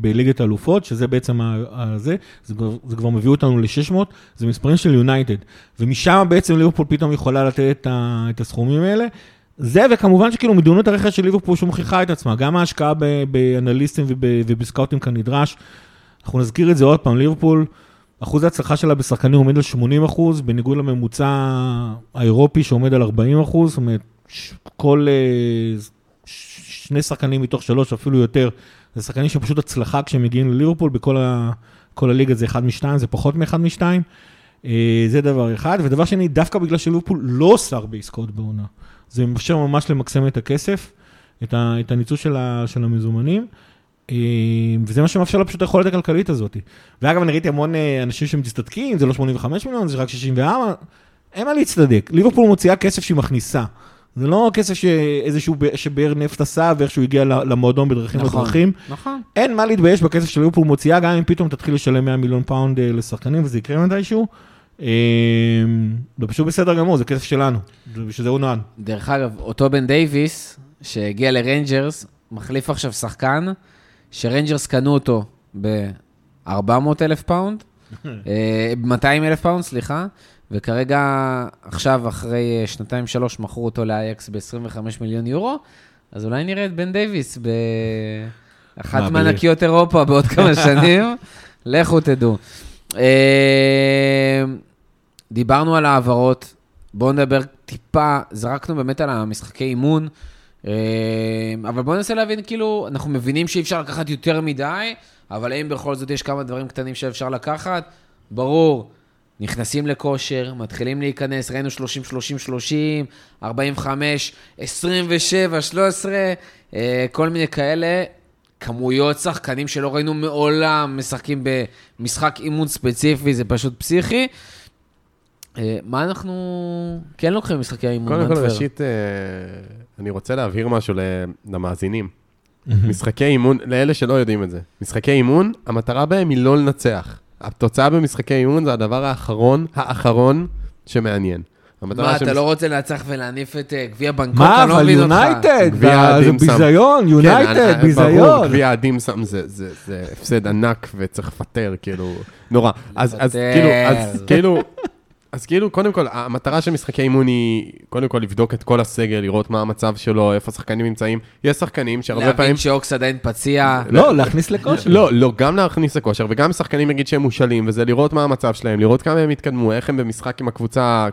בליגת האלופות, שזה בעצם זה, זה כבר מביא אותנו ל-600, זה מספרים של יונייטד, ומשם בעצם ליברפול פתאום יכולה לתת את הסכומים האלה, זה, וכמובן שכאילו מדיניות הרכש של ליברפול שמוכיחה את עצמה, גם ההשקעה באנליסטים ובסקאוטים כנדרש, אנחנו נזכיר את זה עוד פעם, ליברפול, אחוז ההצלחה שלה בשחקנים עומד על 80%, בניגוד לממוצע האירופי שעומד על 40%, זאת אומרת, כל שני שחקנים מתוך 3, אפילו יותר, זה שחקנים שפשוט הצלחה כשהם מגיעים לליברפול, בכל הליגה זה 1 מ-2, זה פחות מ-1 מ-2, זה דבר אחד, ודבר שני, דווקא בגלל שליברפול לא עושה הרבה עסקאות בעונה, זה מאפשר ממש למקסם את הכסף, את הניצול של המזומנים, וזה מה שמאפשר לה פשוט היכולת הכלכלית הזאת. ואגב, אני ראיתי המון אנשים שמסתדקים, זה לא 85 מיליון, זה רק 64, אין מה להצטדק. ליברפול מוציאה כסף שהיא מכניסה. זה לא כסף שאיזשהו שבאר נפט עשה, ואיכשהו הגיע למועדון בדרכים לדרכים. אין מה להתבייש בכסף של ליברפול מוציאה, גם אם פתאום תתחיל לשלם 100 מיליון פאונד לשחקנים, וזה יקרה מתישהו. זה פשוט בסדר גמור, זה כסף שלנו. שזה הוא נועד. דרך אגב, אותו בן דייביס, שהגיע לרנג'רס, מחליף עכשיו שחקן, שרנג'רס קנו אותו ב-400,000 פאונד, 200,000 פאונד, סליחה, וכרגע, עכשיו, אחרי 2-3, מכרו אותו לאייקס ב-25 מיליון יורו, אז אולי נראה את בן דייביס באחת מענקיות אירופה בעוד כמה שנים, לכו תדעו. דיברנו על העברות, בואו נדבר טיפה, זרקנו באמת על המשחקי אימון, אבל בואו ננסה להבין, כאילו, אנחנו מבינים שאי אפשר לקחת יותר מדי, אבל אם בכל זאת יש כמה דברים קטנים שאפשר לקחת, ברור, נכנסים לכושר, מתחילים להיכנס, ראינו 30, 30, 30, 45, 27, 13, כל מיני כאלה, כמויות שחקנים שלא ראינו מעולם, משחקים במשחק אימון ספציפי, זה פשוט פסיכי, מה אנחנו כן לוקחים משחקי האימון? קודם כל, ראשית, אני רוצה להבהיר משהו למאזינים. משחקי אימון, לאלה שלא יודעים את זה. משחקי אימון, המטרה בהם היא לא לנצח. התוצאה במשחקי אימון זה הדבר האחרון שמעניין. מה, אתה לא רוצה לנצח ולהניף את גביע בנקוק? מה, אבל יונייטד, זה ביזיון, יונייטד, ביזיון. גביע האדים שם זה הפסד ענק וצריך לפטר, כאילו, נורא. אז כאילו, קודם כל, המטרה של משחקי אימון היא, קודם כל, לבדוק את כל הסגל, לראות מה המצב שלו, איפה השחקנים נמצאים. יש שחקנים שהרבה פעמים... להבין שאוקס עדיין פציע. לא, להכניס לכושר. לא, גם להכניס לכושר, וגם שחקנים נגיד שהם מושלים, וזה לראות מה המצב שלהם, לראות כמה הם התקדמו, איך הם במשחק עם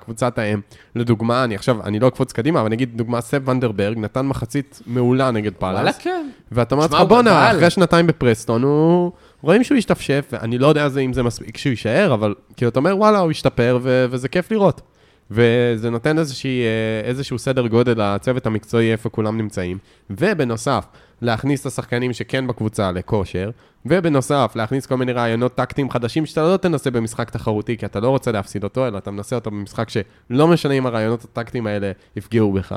קבוצת האם. לדוגמה, אני לא אקפוץ קדימה, אבל נגיד, דוגמה, סב ונדרברג נתן מחצית מעולה נגד פלאס. ואתה אומר, בונה, אחרי שנתיים בפרסטון, הוא... רואים שהוא ישתפשף, ואני לא יודע אם זה מספיק שהוא יישאר, אבל כאילו אתה אומר, וואלה, הוא ישתפר, וזה כיף לראות. וזה נותן איזשהו סדר גודל לצוות המקצועי, איפה כולם נמצאים. ובנוסף, להכניס את השחקנים שכן בקבוצה לכושר, ובנוסף, להכניס כל מיני רעיונות טקטיים חדשים, שאתה לא תנסה במשחק תחרותי, כי אתה לא רוצה להפסיד אותו, אלא אתה מנסה אותו במשחק שלא משנה אם הרעיונות הטקטיים האלה יפגעו בך.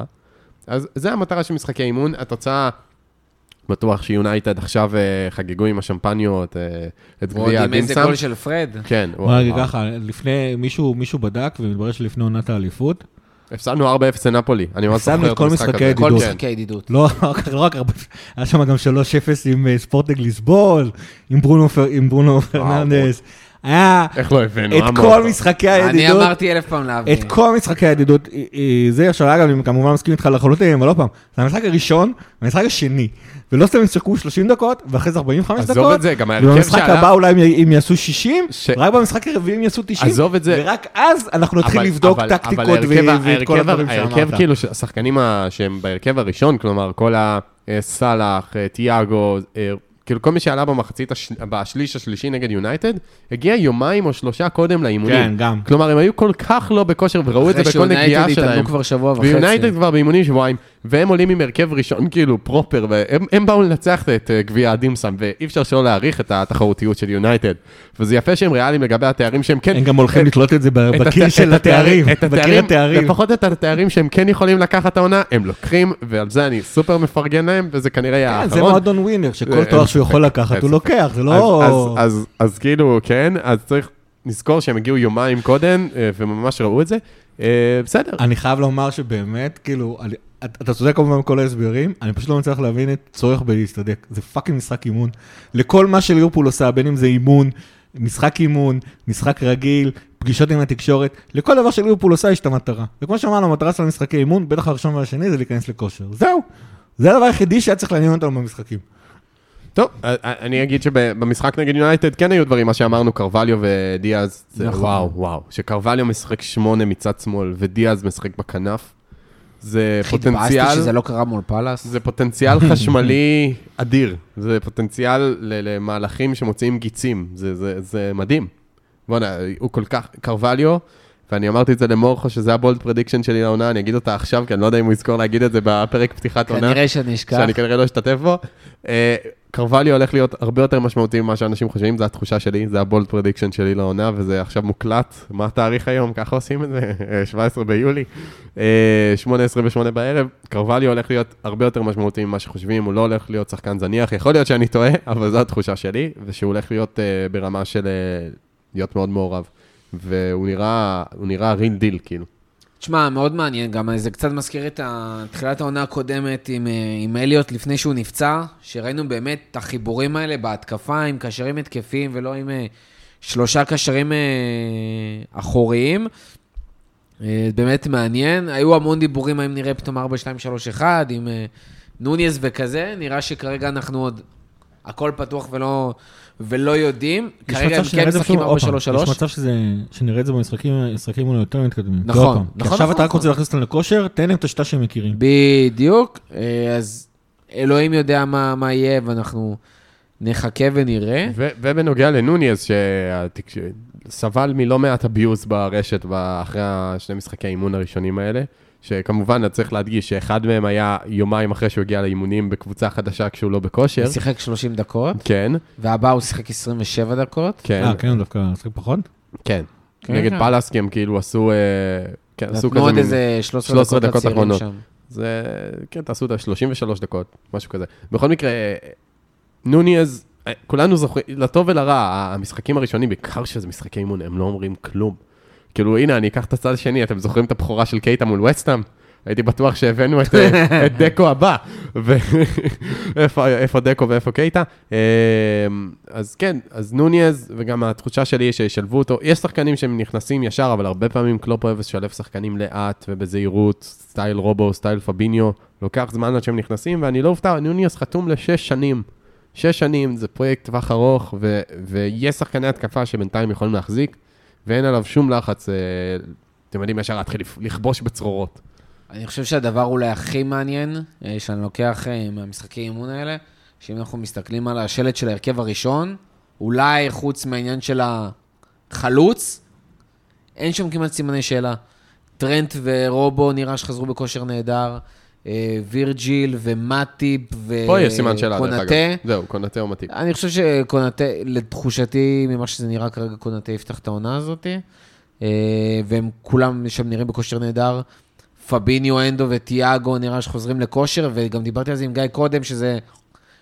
אז זה המטרה של משחקי אימון. התוצאה בטוח שיונייטד עכשיו חגגו עם השמפניות, את גביע הדימסם. איזה גול של פרד. כן. ככה, לפני, מישהו בדק, ומתברר שלפני עונת האליפות. הפסדנו 4-0 לנפולי. הפסדנו את כל משחקי ידידות. כל משחקי ידידות. לא רק 4, היה שם גם 3-0 עם ספורטינג ליסבון, עם ברונו פרננדס. איך לא הבאנו? את כל משחקי הידידות. אני אמרתי 1,000 פעם להביא. את כל משחקי הידידות, זה עכשיו, אגב, אני כמובן מסכים איתך לחלוטין, אבל לא פעם. זה המשחק הראשון, המשחק השני. ולא סתם משחקו 30 דקות, ואחרי זה 45 דקות. עזוב את זה, גם ההרכב שעלה. ובמשחק הבא אולי הם יעשו 60, רק במשחק הרביעי הם יעשו 90. עזוב את זה. ורק אז אנחנו נתחיל לבדוק טקטיקות ואת כל הדברים שאמרת. ההרכב כאילו, השחקנים שהם בהרכב הראשון, כלומר, כל הסלאח, תיאגו, כאילו כל מי שעלה בשליש השלישי נגד יונייטד, הגיע יומיים או 3 קודם לאימונים. כן, גם. כלומר, הם היו כל כך לא בכושר, וראו את זה בכל נגיעה שלהם. התאמנו כבר שבוע וחצי. ויונייטד כבר באימונים שבועיים, והם עולים עם הרכב ראשון, כאילו פרופר, והם באו לנצח את גביע הדימסם, ואי אפשר שלא להעריך את התחרותיות של יונייטד. וזה יפה שהם ריאליים לגבי התארים שהם כן... הם גם הולכים לתלות את זה בקיר של התארים. לפחות את התארים שהם כן יכולים לקחת העונה, הם לוקחים, ועל זה אני סופר מפרגן להם, וזה כנראה יהיה האחרון. כן, זה מועדון ווינר, שכל תואר שהוא יכול לקחת, הוא לוקח, זה לא... אז כאילו, כן, אז צריך נזכור שהם הגיעו יומיים קודם, וממש ראו את זה. בסדר. אני חייב לומר שבאמת, כאילו, אתה צודק כמובן כל ההסברים, אני פשוט לא מצליח להבין את צורך בלהסתדק. זה פאקינג משחק אימון. לכל מה שליברפול עושה, בין אם זה אימון, משחק רגיל, פגישות עם התקשורת, לכל דבר שליברפול עושה יש את המטרה. וכמו שאמרנו, המטרה של המשחקי אימון, בטח הראשון והשני, זה להיכנס לכושר. זהו. זה הדבר היחידי שהיה צריך לעניין אותנו במשחקים. טוב, אני אגיד שבמשחק נגד יונייטד כן היו דברים, מה שאמרנו, קרווליו ודיאז, וואו, שקרווליו משחק 8 מצד שמאל, ודיאז משחק בכנף, זה פוטנציאל... התבאסתי שזה לא קרה מול פלאס. זה פוטנציאל חשמלי אדיר, זה פוטנציאל למהלכים שמוצאים גיצים, זה מדהים. בוא נה, הוא כל כך... קרווליו... ואני אמרתי את זה למורחו, שזה הבולד פרדיקשן שלי לעונה, אני אגיד אותה עכשיו, כי אני לא יודע אם הוא יזכור להגיד את זה בפרק פתיחת עונה. כנראה שאני אשכח. שאני כנראה לא אשתתף בו. קרווליו הולך להיות הרבה יותר משמעותי ממה שאנשים חושבים, זה התחושה שלי, זה הבולד פרדיקשן שלי לעונה, וזה עכשיו מוקלט. מה התאריך היום? ככה עושים את זה? 17 ביולי, 8:28 בערב. קרווליו הולך להיות הרבה יותר משמעותי ממה שחושבים, הוא לא הולך להיות שחקן זניח, יכול להיות שאני טועה, אבל זו התחושה שלי, ושהוא הולך להיות ברמה של להיות מאוד מעורב. והוא נראה ריל דיל, כאילו. תשמע, מאוד מעניין גם, זה קצת מזכיר את תחילת העונה הקודמת עם אליוט לפני שהוא נפצע, שראינו באמת את החיבורים האלה בהתקפה, עם קשרים התקפיים ולא עם 3 קשרים אחוריים. באמת מעניין. היו המון דיבורים, האם נראה פתאום 4-2-3-1, עם נוניס וכזה, נראה שכרגע אנחנו עוד הכל פתוח ולא יודעים, כרגע הם כן משחקים 4-3-3. יש מצב שנראה את זה במשחקים אולי יותר מתקדמים. נכון. עכשיו אתה רק רוצה להכניס אותם לכושר, תן להם את השתה שהם מכירים. בדיוק, אז אלוהים יודע מה יהיה, ואנחנו נחכה ונראה. ובנוגע לנוניאז, שסבל מלא מעט הביוס ברשת, אחרי שני משחקי האימון הראשונים האלה, שכמובן אתה צריך להדגיש שאחד מהם היה יומיים אחרי שהוא הגיע לאימונים בקבוצה חדשה כשהוא לא בכושר. הוא שיחק 30 דקות. כן. והבא הוא שיחק 27 דקות. כן. כן, דווקא שיחק פחות. כן. נגד פלאס כי הם כאילו עשו... נתנו עוד איזה 13 דקות אחרונות. זה... כן, תעשו את ה-33 דקות, משהו כזה. בכל מקרה, נוניאז, כולנו זוכרים, לטוב ולרע, המשחקים הראשונים, בעיקר שזה משחקי אימון, הם לא אומרים כלום. כאילו, הנה, אני אקח את הצד השני, אתם זוכרים את הבחורה של קייטה מול וסטאם? הייתי בטוח שהבאנו את דקו הבא, ואיפה דקו ואיפה קייטה. אז כן, אז נוניאז, וגם התחושה שלי היא שישלבו אותו. יש שחקנים שהם נכנסים ישר, אבל הרבה פעמים קלופ אוהב לשלב שחקנים לאט ובזהירות, סטייל רובו, סטייל פביניו, לוקח זמן עד שהם נכנסים, ואני לא אופתע, נוניאז חתום ל6 שנים. 6 שנים זה פרויקט טווח ארוך, ויש שחקני התקפה שבינתיים יכולים להחזיק, ואין עליו שום לחץ, אתם יודעים, ישר להתחיל לכבוש בצרורות. אני חושב שהדבר אולי הכי מעניין, שאני לוקח מהמשחקי אימון האלה, שאם אנחנו מסתכלים על השלט של ההרכב הראשון, אולי חוץ מהעניין של החלוץ, אין שם כמעט סימני שאלה. טרנט ורובו נראה שחזרו בכושר נהדר, וירג'יל ומטיב וקונטה. זהו, קונטה או מטיב. אני חושב שקונטה, לתחושתי ממה שזה נראה כרגע, קונטה יפתח את העונה הזאת, והם כולם שם נראים בכושר נהדר. פביניו, אנדו וטיאגו נראה שחוזרים לכושר, וגם דיברתי על זה עם גיא קודם,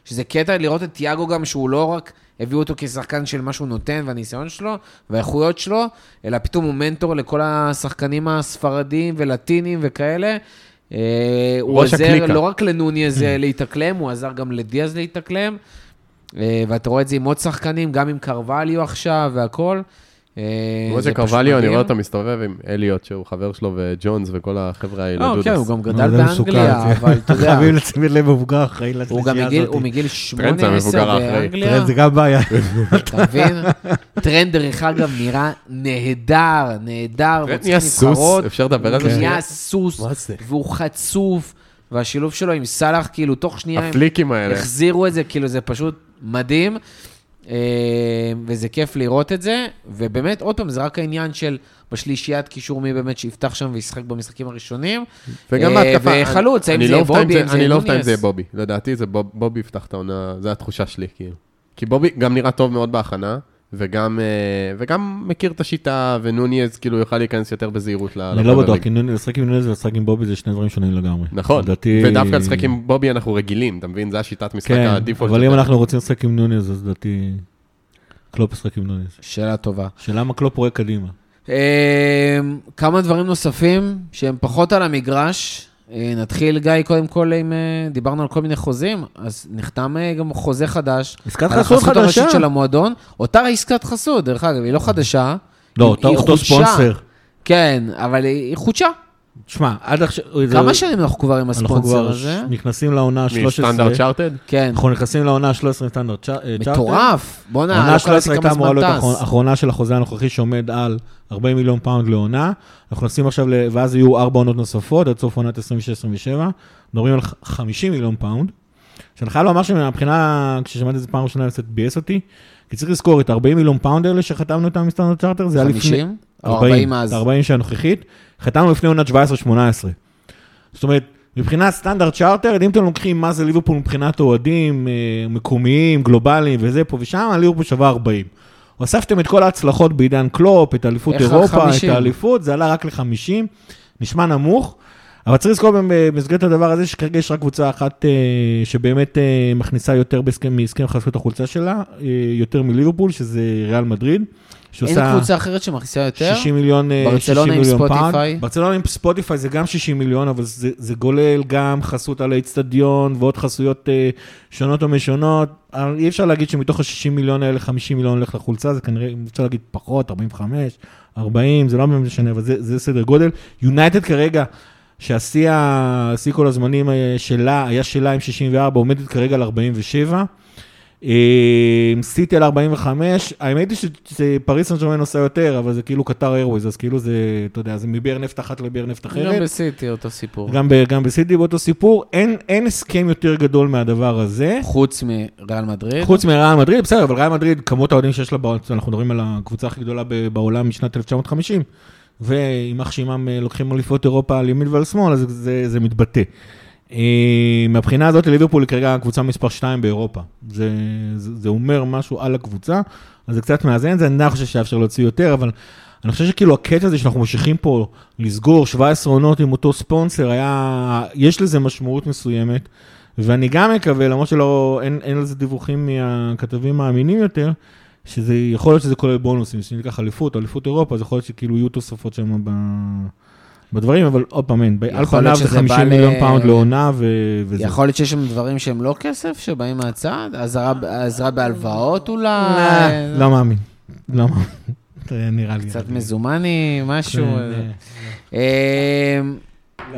שזה קטע לראות את טיאגו גם, שהוא לא רק הביאו אותו כשחקן של מה שהוא נותן, והניסיון שלו, והאיכויות שלו, אלא פתאום הוא מנטור לכל השחקנים הספרדים ולטינים וכאלה. הוא עזר לא רק לנוניאז להתאקלם, הוא עזר גם לדיאז להתאקלם, ואתה רואה את זה עם עוד שחקנים, גם עם קרווליו עכשיו והכל. כמו שקרווליו, אני רואה אותו מסתובב עם אליוט, שהוא חבר שלו וג'ונס וכל החבר'ה האלה. כן, הוא גם גדל באנגליה, אבל אתה יודע. חייבים לצמיד לב מבוגר אחרי לתלסיה הזאת. הוא מגיל 18 באנגליה. טרנד זה גם בעיה. אתה מבין? טרנד דרך אגב נראה נהדר, נהדר. טרנד נהיה סוס, אפשר לדבר על זה? נהיה סוס, והוא חצוף, והשילוב שלו עם סלח, כאילו תוך שנייה, הפליקים האלה. החזירו את זה, כאילו זה פשוט מדהים. וזה כיף לראות את זה, ובאמת עוד פעם זה רק העניין של בשלישיית קישור מי באמת שיפתח שם וישחק במשחקים הראשונים, וגם בהתקפה, וחלוץ, האם זה בובי, אני לא אופתע אם זה בובי, לדעתי זה בובי יפתח את העונה, זה התחושה שלי, כי בובי גם נראה טוב מאוד בהכנה, וגם מכיר את השיטה, ונוניאז כאילו יוכל להיכנס יותר בזהירות. אני לא בטוח, כי לשחק עם נוניאז ולשחק עם בובי זה שני דברים שונים לגמרי. נכון, ודווקא לשחק עם בובי אנחנו רגילים, אתה מבין? זה השיטת משחק הדיפולט. אבל אם אנחנו רוצים לשחק עם נוניאז, אז דעתי קלופ לשחק עם נוניאז. שאלה טובה. שאלה מה קלופ רואה קדימה. כמה דברים נוספים שהם פחות על המגרש. נתחיל, גיא, קודם כל, דיברנו על כל מיני חוזים, אז נחתם גם חוזה חדש. עסקת חסוד חדשה. של המועדון. אותה עסקת חסוד, דרך אגב, היא לא חדשה. לא, אותו ספונסר. כן, אבל היא חודשה. תשמע, עד עכשיו... כמה שנים אנחנו כבר עם הספונסר הזה? אנחנו כבר נכנסים לעונה 13. מסטנדרט צ'ארטד? כן. אנחנו נכנסים לעונה 13 מסטנדרט צ'ארטד. מטורף. בוא נעלה. העונה 13 הייתה אמורה להיות האחרונה של החוזה הנוכחי שעומד על 40 מיליון פאונד לעונה. אנחנו נשים עכשיו, ואז יהיו 4 עונות נוספות, עד סוף עונת 26-27. נורים על 50 מיליון פאונד. שאני חייב לומר שמבחינה, כששמעתי את זה פעם ראשונה, קצת בייס אותי, כי צריך לזכור את 40 מיליון פאונד האלה שחתמנו אותם מסטנדרט צ'ארטד, זה היה לפני 40 שהנוכחית, חתמנו לפני עונת 17-18. זאת אומרת, מבחינת סטנדרט צ'ארטר, אם אתם לוקחים מה זה ליברפול מבחינת אוהדים, מקומיים, גלובליים וזה פה ושם, ליברפול שווה 40. הוספתם את כל ההצלחות בעידן קלופ, את האליפות אירופה, את האליפות, זה עלה רק ל-50, נשמע נמוך, אבל צריך לזכור במסגרת הדבר הזה, שכרגע יש רק קבוצה אחת שבאמת מכניסה יותר מהסכם חזקות החולצה שלה, יותר מליברפול, שזה ריאל מדריד. אין קבוצה אחרת שמכניסה יותר? 60 מיליון פאונד. ברצלונה עם ספוטיפיי? ברצלונה עם ספוטיפיי זה גם 60 מיליון, אבל זה גולל גם חסות על האצטדיון, ועוד חסויות שונות או משונות. אי אפשר להגיד שמתוך ה-60 מיליון האלה, 50 מיליון הולך לחולצה, זה כנראה, אפשר להגיד פחות, 45, 40, זה לא משנה, אבל זה סדר גודל. יונייטד כרגע, שהשיא כל הזמנים שלה, היה שלה עם 64, עומדת כרגע על 47, סיטי על 45, האמת היא שפריס סן ז'רמן עושה יותר, אבל זה כאילו קטר איירווייז, אז כאילו זה, אתה יודע, זה מבאר נפט אחת לבאר נפט אחרת. גם בסיטי אותו סיפור. גם בסיטי באותו סיפור, אין הסכם יותר גדול מהדבר הזה. חוץ מריאל מדריד. חוץ מריאל מדריד, בסדר, אבל ריאל מדריד, כמות האוהדים שיש לה, אנחנו מדברים על הקבוצה הכי גדולה בעולם משנת 1950, ועם אך שימם לוקחים אליפות אירופה על ימין ועל שמאל, אז זה מתבטא. מהבחינה הזאת, ליברפול כרגע קבוצה מספר 2 באירופה. זה אומר משהו על הקבוצה, אז זה קצת מאזן, זה אני חושב שאפשר להוציא יותר, אבל אני חושב שכאילו הקטע הזה שאנחנו ממשיכים פה לסגור 17 עונות עם אותו ספונסר, יש לזה משמעות מסוימת, ואני גם מקווה, למרות שאין על זה דיווחים מהכתבים האמינים יותר, שזה יכול להיות שזה כולל בונוסים, שנלקח אליפות, אליפות אירופה, זה יכול להיות שכאילו יהיו תוספות שם בדברים, אבל עוד פעם אין, על פניו זה 50 מיליון פאונד לעונה וזה. יכול להיות שיש שם דברים שהם לא כסף, שבאים מהצד, עזרה בהלוואות אולי? לא מאמין, לא מאמין. נראה לי. קצת מזומני, משהו.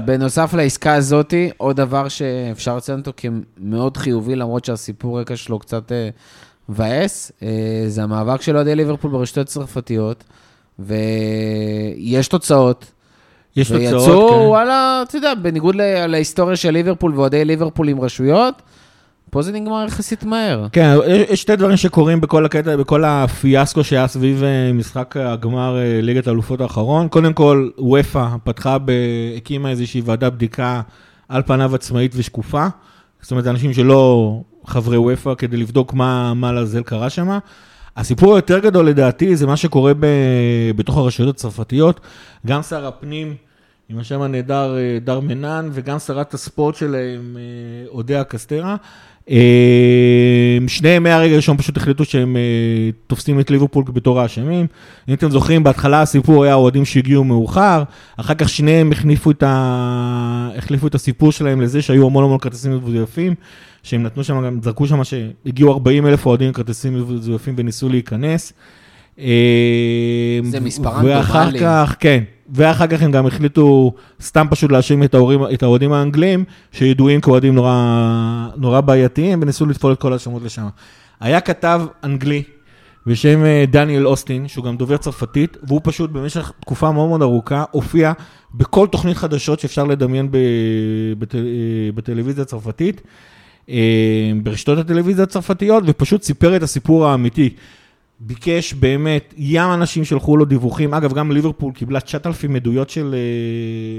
בנוסף לעסקה הזאת, עוד דבר שאפשר לציין אותו כמאוד חיובי, למרות שהסיפור רקע שלו קצת ועס, זה המאבק של אוהדי ליברפול ברשתות הצרפתיות, ויש תוצאות. יש תוצאות, ויצאו, כן. וואלה, אתה יודע, בניגוד להיסטוריה של ליברפול ואוהדי ליברפול עם רשויות, פה זה נגמר יחסית מהר. כן, יש שתי דברים שקורים בכל הקטע, בכל הפיאסקו שהיה סביב משחק הגמר ליגת האלופות האחרון. קודם כל, וופה פתחה, הקימה איזושהי ועדה בדיקה על פניו עצמאית ושקופה. זאת אומרת, אנשים שלא חברי וופה כדי לבדוק מה לזל קרה שם. הסיפור היותר גדול לדעתי זה מה שקורה בתוך הרשויות הצרפתיות. גם שר הפנים, עם השם הנהדר דר מנן, וגם שרת הספורט שלהם, אודיה קסטרה, שניהם מהרגע ראשון פשוט החליטו שהם תופסים את ליברפול בתור האשמים. אם אתם זוכרים, בהתחלה הסיפור היה אוהדים שהגיעו מאוחר, אחר כך שניהם החליפו את הסיפור שלהם לזה שהיו המון כרטיסים מזויפים, שהם נתנו שם, גם זרקו שם שהגיעו 40,000 אוהדים כרטיסים מזויפים וניסו להיכנס. זה מספרן ואחר כך, כן, ואחר כך הם גם החליטו סתם פשוט להאשים את האוהדים האנגלים שידועים כאוהדים נורא בעייתיים, וניסו לתפול את כל השמות לשם. היה כתב אנגלי בשם דניאל אוסטין, שהוא גם דובר צרפתית, והוא פשוט במשך תקופה מאוד מאוד ארוכה הופיע בכל תוכנית חדשות שאפשר לדמיין בטלוויזיה הצרפתית, ברשתות הטלוויזיה הצרפתיות, ופשוט סיפר את הסיפור האמיתי. ביקש באמת, ים אנשים שלחו לו דיווחים, אגב גם ליברפול קיבלה 9,000 עדויות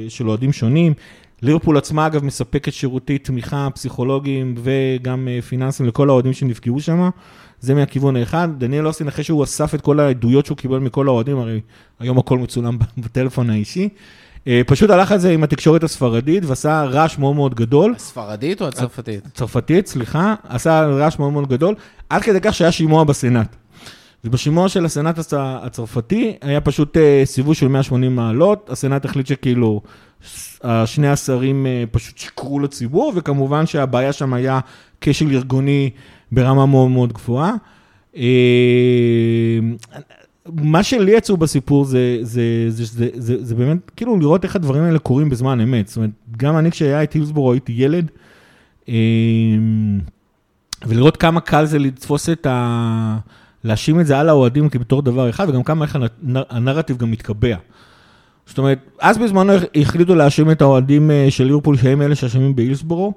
של אוהדים שונים, ליברפול עצמה אגב מספקת שירותי תמיכה, פסיכולוגים וגם פיננסים לכל האוהדים שנפגעו שם, זה מהכיוון האחד. דניאל אוסטין אחרי שהוא אסף את כל העדויות שהוא קיבל מכל האוהדים, הרי היום הכל מצולם בטלפון האישי, פשוט הלך על זה עם התקשורת הספרדית, ועשה רעש מאוד מאוד גדול. הספרדית או הצרפתית? הצרפתית, סליחה, עשה רעש מאוד מאוד גדול, עד כדי כך שהיה שימוע בסנאט. ובשימוע של הסנאט הצרפתי, היה פשוט סיבוב של 180 מעלות, הסנאט החליט שכאילו, שני השרים פשוט שיקרו לציבור, וכמובן שהבעיה שם היה כשל ארגוני ברמה מאוד מאוד גבוהה. מה שלי יצאו בסיפור זה באמת, כאילו לראות איך הדברים האלה קורים בזמן אמת. זאת אומרת, גם אני כשהיה הייתי הילסבורו, הייתי ילד, ולראות כמה קל זה לתפוס את להשים את זה על האוהדים כבתור דבר אחד, וגם כמה איך הנרטיב גם מתקבע. זאת אומרת, אז בזמנו החליטו להשים את האוהדים של ליברפול, שהם אלה שאשמים בהילסבורו,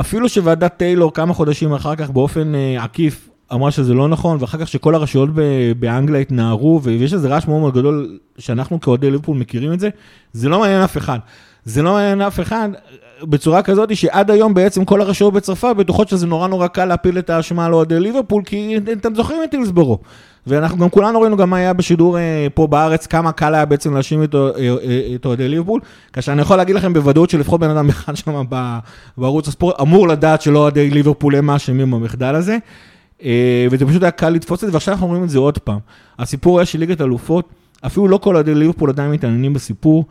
אפילו שוועדת טיילור כמה חודשים אחר כך, באופן עקיף, אמרה שזה לא נכון, ואחר כך שכל הרשויות באנגליה התנערו, ויש איזה רעש מאוד מאוד גדול, שאנחנו כאוהדי ליברפול מכירים את זה, זה לא מעניין אף אחד. זה לא מעניין אף אחד, בצורה כזאת שעד היום בעצם כל הרשויות בצרפת בטוחות שזה נורא נורא קל להפיל את האשמה על אוהדי ליברפול, כי אתם זוכרים את הילסבורו. ואנחנו גם כולנו ראינו גם מה היה בשידור פה בארץ, כמה קל היה בעצם להאשים את אוהדי ליברפול, כאשר אני יכול להגיד לכם בוודאות שלפחות בן אדם אחד שם בערוץ הספורט, אמור לדעת שלא אוהדי ליברפול הם מאשמים במחדל הזה, וזה פשוט היה קל לתפוס את זה, ועכשיו אנחנו אומרים את זה עוד פעם. הסיפור היה של ליגת האלופות, אפילו לא כל אוהדי ליברפול עדיין מתעניינים בסיפור,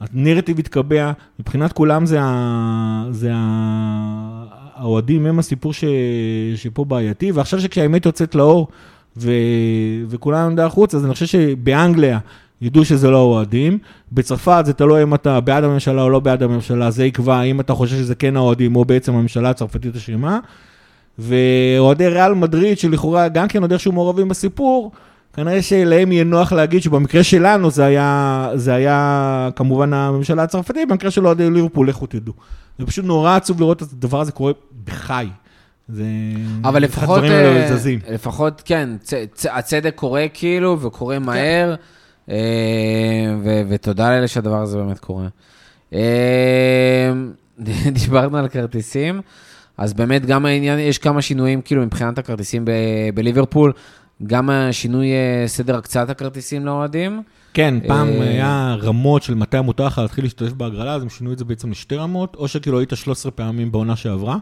הנרטיב התקבע, מבחינת כולם זה האוהדים, הם הסיפור שפה בעייתי, ועכשיו שכשהאמת יוצאת לאור, וכולם נדע החוץ, אז אני חושב שבאנגליה ידעו שזה לא אוהדים, בצרפת זה תלוי אם אתה בעד הממשלה או לא בעד הממשלה, זה יקבע, אם אתה חושב שזה כן האוהדים, או בעצם הממשלה הצרפתית השרימה, ואוהדי ריאל מדריד, שלכאורה גם כן יודע שהוא מעורבים בסיפור, כנראה שלהם יהיה נוח להגיד שבמקרה שלנו זה היה כמובן הממשלה הצרפתית, במקרה שלא עד ליברפול, לכו תדעו. זה פשוט נורא עצוב לראות את הדבר הזה קורה בחי. אבל לפחות כן, הצדק קורה כאילו וקורה מהר, ותודה לאלה שהדבר הזה באמת קורה. דיברנו על כרטיסים, אז באמת גם העניין, יש כמה שינויים כאילו מבחינת הכרטיסים בליברפול, גם השינוי סדר הקצאת הכרטיסים לאוהדים. כן, פעם היה רמות של מתי המותח להתחיל להשתתף בהגרלה, אז הם שינו את זה בעצם לשתי רמות, או שכאילו היית 13 פעמים בעונה שעברה,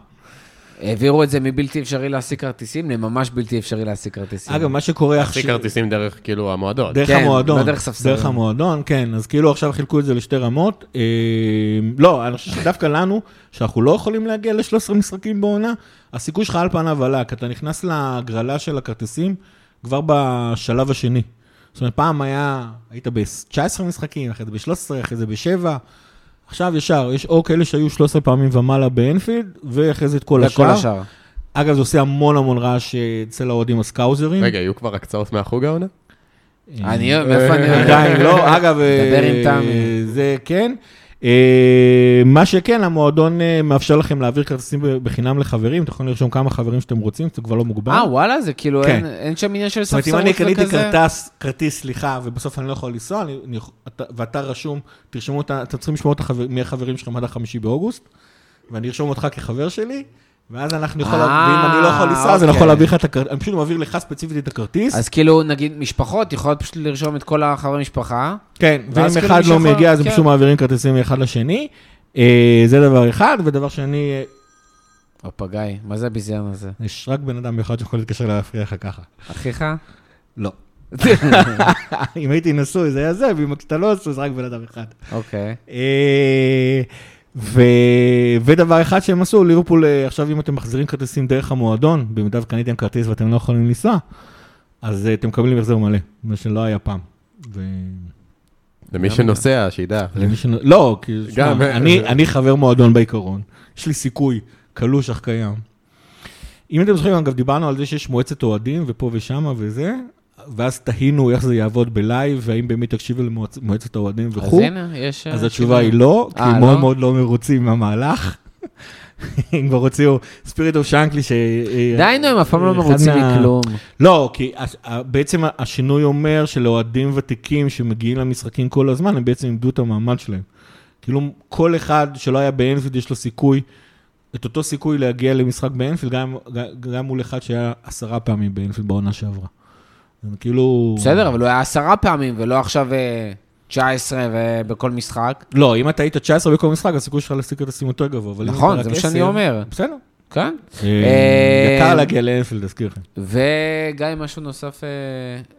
העבירו את זה מבלתי אפשרי להשיג כרטיסים, לממש בלתי אפשרי להשיג כרטיסים. אגב, מה שקורה עכשיו... להשיג כרטיסים דרך כאילו המועדון. דרך המועדון. דרך המועדון, כן. אז כאילו עכשיו חילקו את זה לשתי רמות. לא, אני חושב שדווקא לנו, שאנחנו לא יכולים להגיע ל-13 משחקים בעונה, הסיכוי שלך על פניו עלה, כי אתה נכנס להגרלה של הכרטיסים כבר בשלב השני. זאת אומרת, פעם היית ב-19 משחקים, אחרי זה ב-13, אחרי זה ב-7, עכשיו ישר, יש או כאלה שהיו 13 פעמים ומעלה באנפילד, ואחרי זה את כל השאר. אגב, זה עושה המון המון רעש אצל האוהדים הסקאוזרים. רגע, היו כבר הקצאות מהחוג העונה? עדיין לא, אגב, זה כן. מה שכן, המועדון מאפשר לכם להעביר כרטיסים בחינם לחברים, אתם יכולים לרשום כמה חברים שאתם רוצים, זה כבר לא מוגבל. וואלה, זה כאילו אין שם עניין של ספסרות וכזה. זאת אומרת, אם אני קניתי כרטיס, סליחה, ובסוף אני לא יכול לנסוע, ואתה רשום, תרשמו אותה, אתם צריכים לשמוע אותה מהחברים שלכם עד ה5 באוגוסט, ואני ארשום אותך כחבר שלי, ואז אנחנו יכולים, ואם אני לא יכול לנסוע, אז אני יכול להעביר לך את הכרטיס, אני פשוט מעביר לך ספציפית את הכרטיס. אז כאילו, נגיד, משפחות, יכולות פשוט לרשום את כל החברי משפחה. כן, ואם אחד לא מגיע, אז הם פשוט מעבירים כרטיסים מאחד לשני. זה דבר אחד, ודבר שני... אופה, גיא, מה זה הביזיון הזה? יש רק בן אדם אחד שיכול להתקשר להפריע לך ככה. אחיך? לא. אם הייתי נשוי, זה היה זה, ואם אתה לא נשוי, זה רק בן אדם אחד. אוקיי. ודבר אחד שהם עשו, ליברפול, עכשיו אם אתם מחזירים כרטיסים דרך המועדון, במידה וקניתם כרטיס ואתם לא יכולים לנסוע, אז אתם מקבלים החזר מלא, מה שלא היה פעם. למי שנוסע, שידע. לא, כי אני חבר מועדון בעיקרון, יש לי סיכוי, קלוש אך קיים. אם אתם זוכרים, אגב, דיברנו על זה שיש מועצת אוהדים ופה ושמה וזה, ואז תהינו איך זה יעבוד בלייב, והאם באמת תקשיבו למועצת האוהדים וכו'. אז התשובה היא לא, כי מאוד מאוד לא מרוצים מהמהלך. הם כבר הוציאו ספיריט אוף שנקלי ש... דיינו, הם אף פעם לא מרוצים מכלום. לא, כי בעצם השינוי אומר שלאוהדים ותיקים שמגיעים למשחקים כל הזמן, הם בעצם איבדו את המעמד שלהם. כאילו כל אחד שלא היה באנפילד, יש לו סיכוי, את אותו סיכוי להגיע למשחק באנפילד, גם מול אחד שהיה 10 פעמים באנפילד בעונה שעברה. כאילו... בסדר, אבל הוא היה 10 פעמים, ולא עכשיו 19 בכל משחק. לא, אם אתה היית 19 בכל משחק, הסיכוי שלך להשיג כרטיסים יותר גבוה. נכון, זה מה שאני אומר. בסדר. כן? יקר להגיע לאנפילד, תזכיר לכם. וגיא, משהו נוסף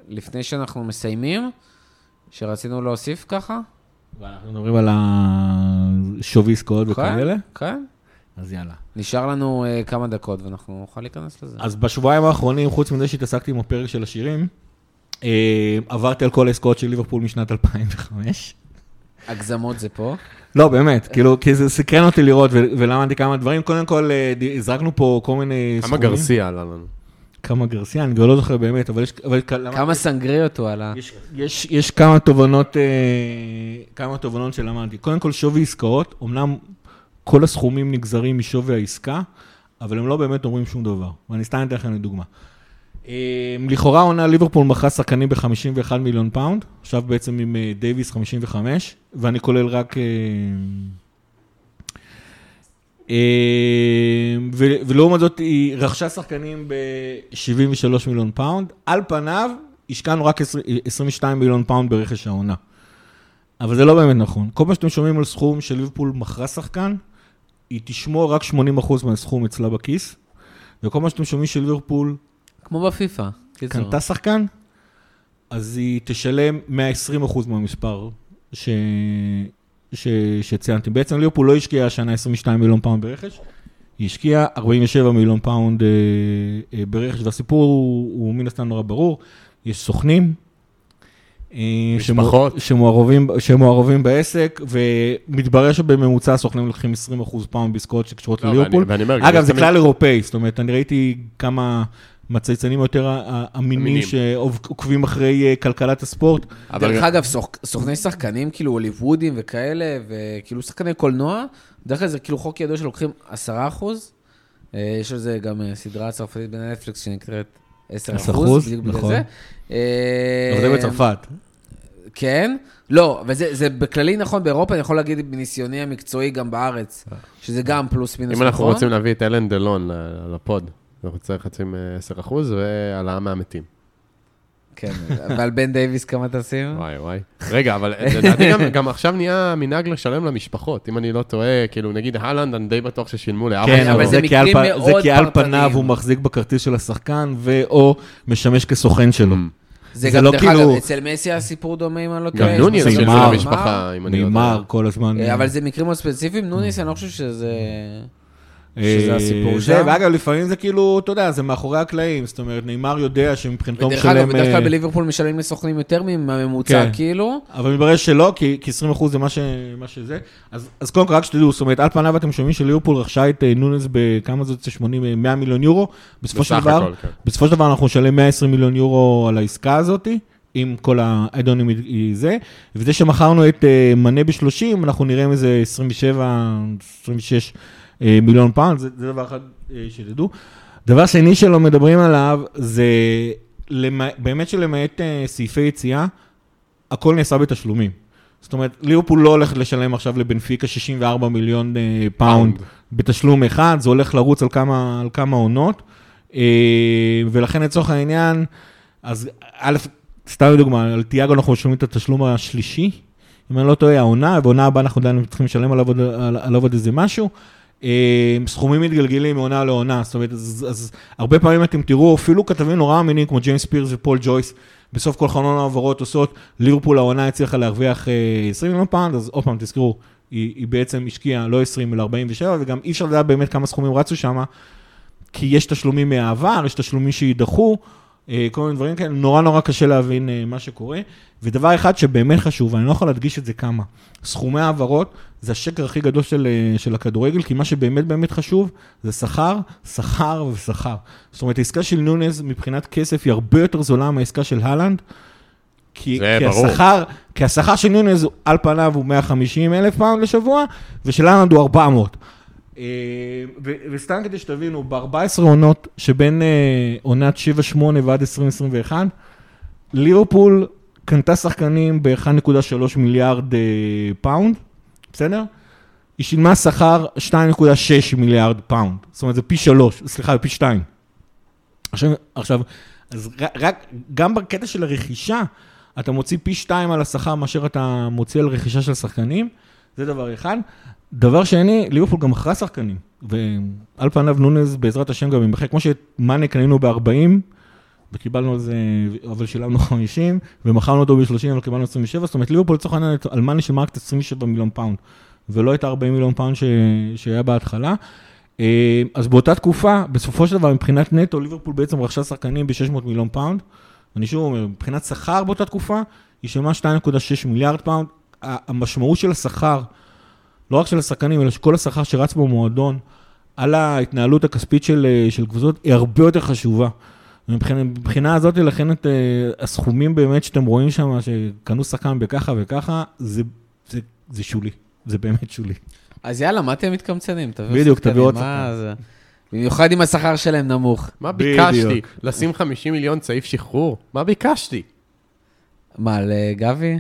לפני שאנחנו מסיימים, שרצינו להוסיף ככה? ואנחנו מדברים על שווי עסקאות וכאלה. כן. אז יאללה. נשאר לנו כמה דקות, ואנחנו נוכל להיכנס לזה. אז בשבועיים האחרונים, חוץ מזה שהתעסקתי עם הפרק של השירים, עברתי על כל העסקאות של ליברפול משנת 2005. הגזמות זה פה? לא, באמת. כאילו, כי זה סקרן אותי לראות, ולמדתי כמה דברים. קודם כל, הזרקנו פה כל מיני סכומים. כמה גרסיה עלה לנו. כמה גרסיה, אני לא זוכר באמת, אבל יש... כמה סנגריות הוא עלה. יש כמה תובנות שלמדתי. קודם כל, שווי עסקאות, אמנם כל הסכומים נגזרים משווי העסקה, אבל הם לא באמת אומרים שום דבר. ואני סתם אתן לכם לדוגמה. לכאורה עונה ליברפול מכרה שחקנים ב-51 מיליון פאונד, עכשיו בעצם עם דייביס 55, ואני כולל רק... ולעומת זאת היא רכשה שחקנים ב-73 מיליון פאונד, על פניו השקענו רק 22 מיליון פאונד ברכש העונה. אבל זה לא באמת נכון. כל מה שאתם שומעים על סכום של ליברפול מכרה שחקן, היא תשמור רק 80% מהסכום אצלה בכיס, וכל מה שאתם שומעים של ליברפול... כמו בפיפה. קנתה שחקן, אז היא תשלם 120% מהמספר שציינתי. בעצם ליברפול לא השקיעה השנה 22 מיליון פאונד ברכש, היא השקיעה 47 מיליון פאונד ברכש, והסיפור הוא מן הסתם נורא ברור. יש סוכנים, שמעורבים בעסק, ומתברר שבממוצע הסוכנים לוקחים 20% פעם בעסקאות שקשורות לליברפול. אגב, זה כלל אירופאי, זאת אומרת, אני ראיתי כמה מצייצנים יותר אמינים שעוקבים אחרי כלכלת הספורט. דרך אגב, סוכני שחקנים, כאילו הוליוודים וכאלה, וכאילו שחקני קולנוע, דרך כלל זה כאילו חוק ידוע שלוקחים 10%, יש על זה גם סדרה צרפתית בנטפליקס שנקראת 10%, בדיוק בגלל זה. עובדים בצרפת. כן? לא, וזה בכללי נכון, באירופה אני יכול להגיד בניסיוני המקצועי גם בארץ, שזה גם פלוס מינוס נכון. אם אנחנו רוצים להביא את אלן דלון לפוד, אנחנו צריכים 10% והעלאה מהמתים. כן, אבל בן דיוויס כמה תשים? וואי וואי. רגע, אבל לדעתי גם עכשיו נהיה מנהג לשלם למשפחות, אם אני לא טועה, כאילו נגיד הלנד, אני די בטוח ששילמו לאבא. כן, אבל זה מקרים מאוד פרטניים. זה כי על פניו הוא מחזיק בכרטיס של השחקן, ואו משמש כסוכן שלו. זה גם דרך אגב, אצל מסי הסיפור דומה אם אני לא טועה. גם נוניס שילמו למשפחה, אם אני לא טועה. נאמר כל הזמן. אבל זה מקרים מאוד ספציפיים, נוניס אני לא חושב שזה... שזה הסיפור שם. ואגב, לפעמים זה כאילו, אתה יודע, זה מאחורי הקלעים, זאת אומרת, נאמר יודע שמבחינתו משלם... ודרך אגב, בדרך כלל בליברפול משלמים לסוכנים יותר מהממוצע, כאילו. אבל מתברר שלא, כי 20% זה מה שזה. אז קודם כל, רק שתדעו, זאת אומרת, על פניו אתם שומעים שליברפול רכשה את נונס בכמה זאת, 100 מיליון יורו. בסופו של דבר, אנחנו נשלם 120 מיליון יורו על העסקה הזאת, עם כל האדונים זה, וזה שמכרנו את מנה ב-30, אנחנו נראה איזה 27, 26 מיליון פעם, זה דבר אחד שתדעו. דבר שני שלא מדברים עליו, זה באמת שלמעט סעיפי יציאה, הכל נעשה בתשלומים. זאת אומרת, ליברפול לא הולך לשלם עכשיו לבנפיקה 64 מיליון פאונד בתשלום אחד, זה הולך לרוץ על כמה עונות, ולכן לצורך העניין, אז א', סתם לדוגמה, על תיאגו אנחנו משלמים את התשלום השלישי, אם אני לא טועה, העונה, בעונה הבאה אנחנו עדיין צריכים לשלם עליו עוד איזה משהו, סכומים מתגלגלים מעונה לעונה, זאת אומרת, אז הרבה פעמים אתם תראו, אפילו כתבים נורא אמינים כמו ג'יימס פירס ופול ג'ויס, בסוף כל חלון העברות עושות, ליברפול העונה הצליחה להרוויח 20 מיליון פאונד, אז עוד פעם תזכרו, היא בעצם השקיעה לא 20 אלא 47, וגם אי אפשר לדעת באמת כמה סכומים רצו שם, כי יש תשלומים מהעבר, יש תשלומים שידחו, כל מיני דברים כאלה, נורא נורא קשה להבין מה שקורה, ודבר אחד שבאמת חשוב, ואני לא יכול להדגיש את זה כמה, סכומי העברות זה השקר הכי גדול של הכדורגל, כי מה שבאמת באמת חשוב זה שכר, שכר ושכר. זאת אומרת, העסקה של נונס מבחינת כסף היא הרבה יותר זולה מהעסקה של הלנד, כי השכר של נונס על פניו הוא 150,000 פעם לשבוע, ושל הלנד הוא 400. וסתם כדי שתבינו, ב-14 עונות שבין עונת 7-8 ועד 2021, ליברפול קנתה שחקנים ב-1.3 מיליארד פאונד, בסדר? היא שילמה שכר 2.6 מיליארד פאונד, זאת אומרת זה פי 3, סליחה, פי 2. עכשיו, אז רק, גם בקטע של הרכישה, אתה מוציא פי 2 על השכר מאשר אתה מוציא על רכישה של שחקנים, זה דבר אחד. דבר שני, ליברפול גם אחרי שחקנים, ועל פניו נונז בעזרת השם גם ימחק, כמו שמאנה קנינו ב-40, וקיבלנו על זה, אבל שילמנו 50, ומחרנו אותו ב-30, אבל קיבלנו 27, זאת אומרת, ליברפול לצורך העניין על מאנה של מרקט 27 מיליון פאונד, ולא הייתה 40 מיליון פאונד שהיה בהתחלה, אז באותה תקופה, בסופו של דבר, מבחינת נטו, ליברפול בעצם רכשה שחקנים ב-600 מיליון פאונד, אני שוב אומר, מבחינת שכר באותה תקופה, היא שילמה 2.6 מיליארד פאונד, המשמעות של השכר לא רק של השחקנים, אלא שכל השכר שרץ במועדון, על ההתנהלות הכספית של קבוצות, היא הרבה יותר חשובה. מבחינה הזאת, לכן את הסכומים באמת שאתם רואים שם, שקנו שחקן בככה וככה, זה שולי. זה באמת שולי. אז יאללה, מה אתם מתקמצנים? בדיוק, תביאו עוד שחקן. במיוחד עם השכר שלהם נמוך. מה ביקשתי? לשים 50 מיליון צעיף שחרור? מה ביקשתי? מה, לגבי?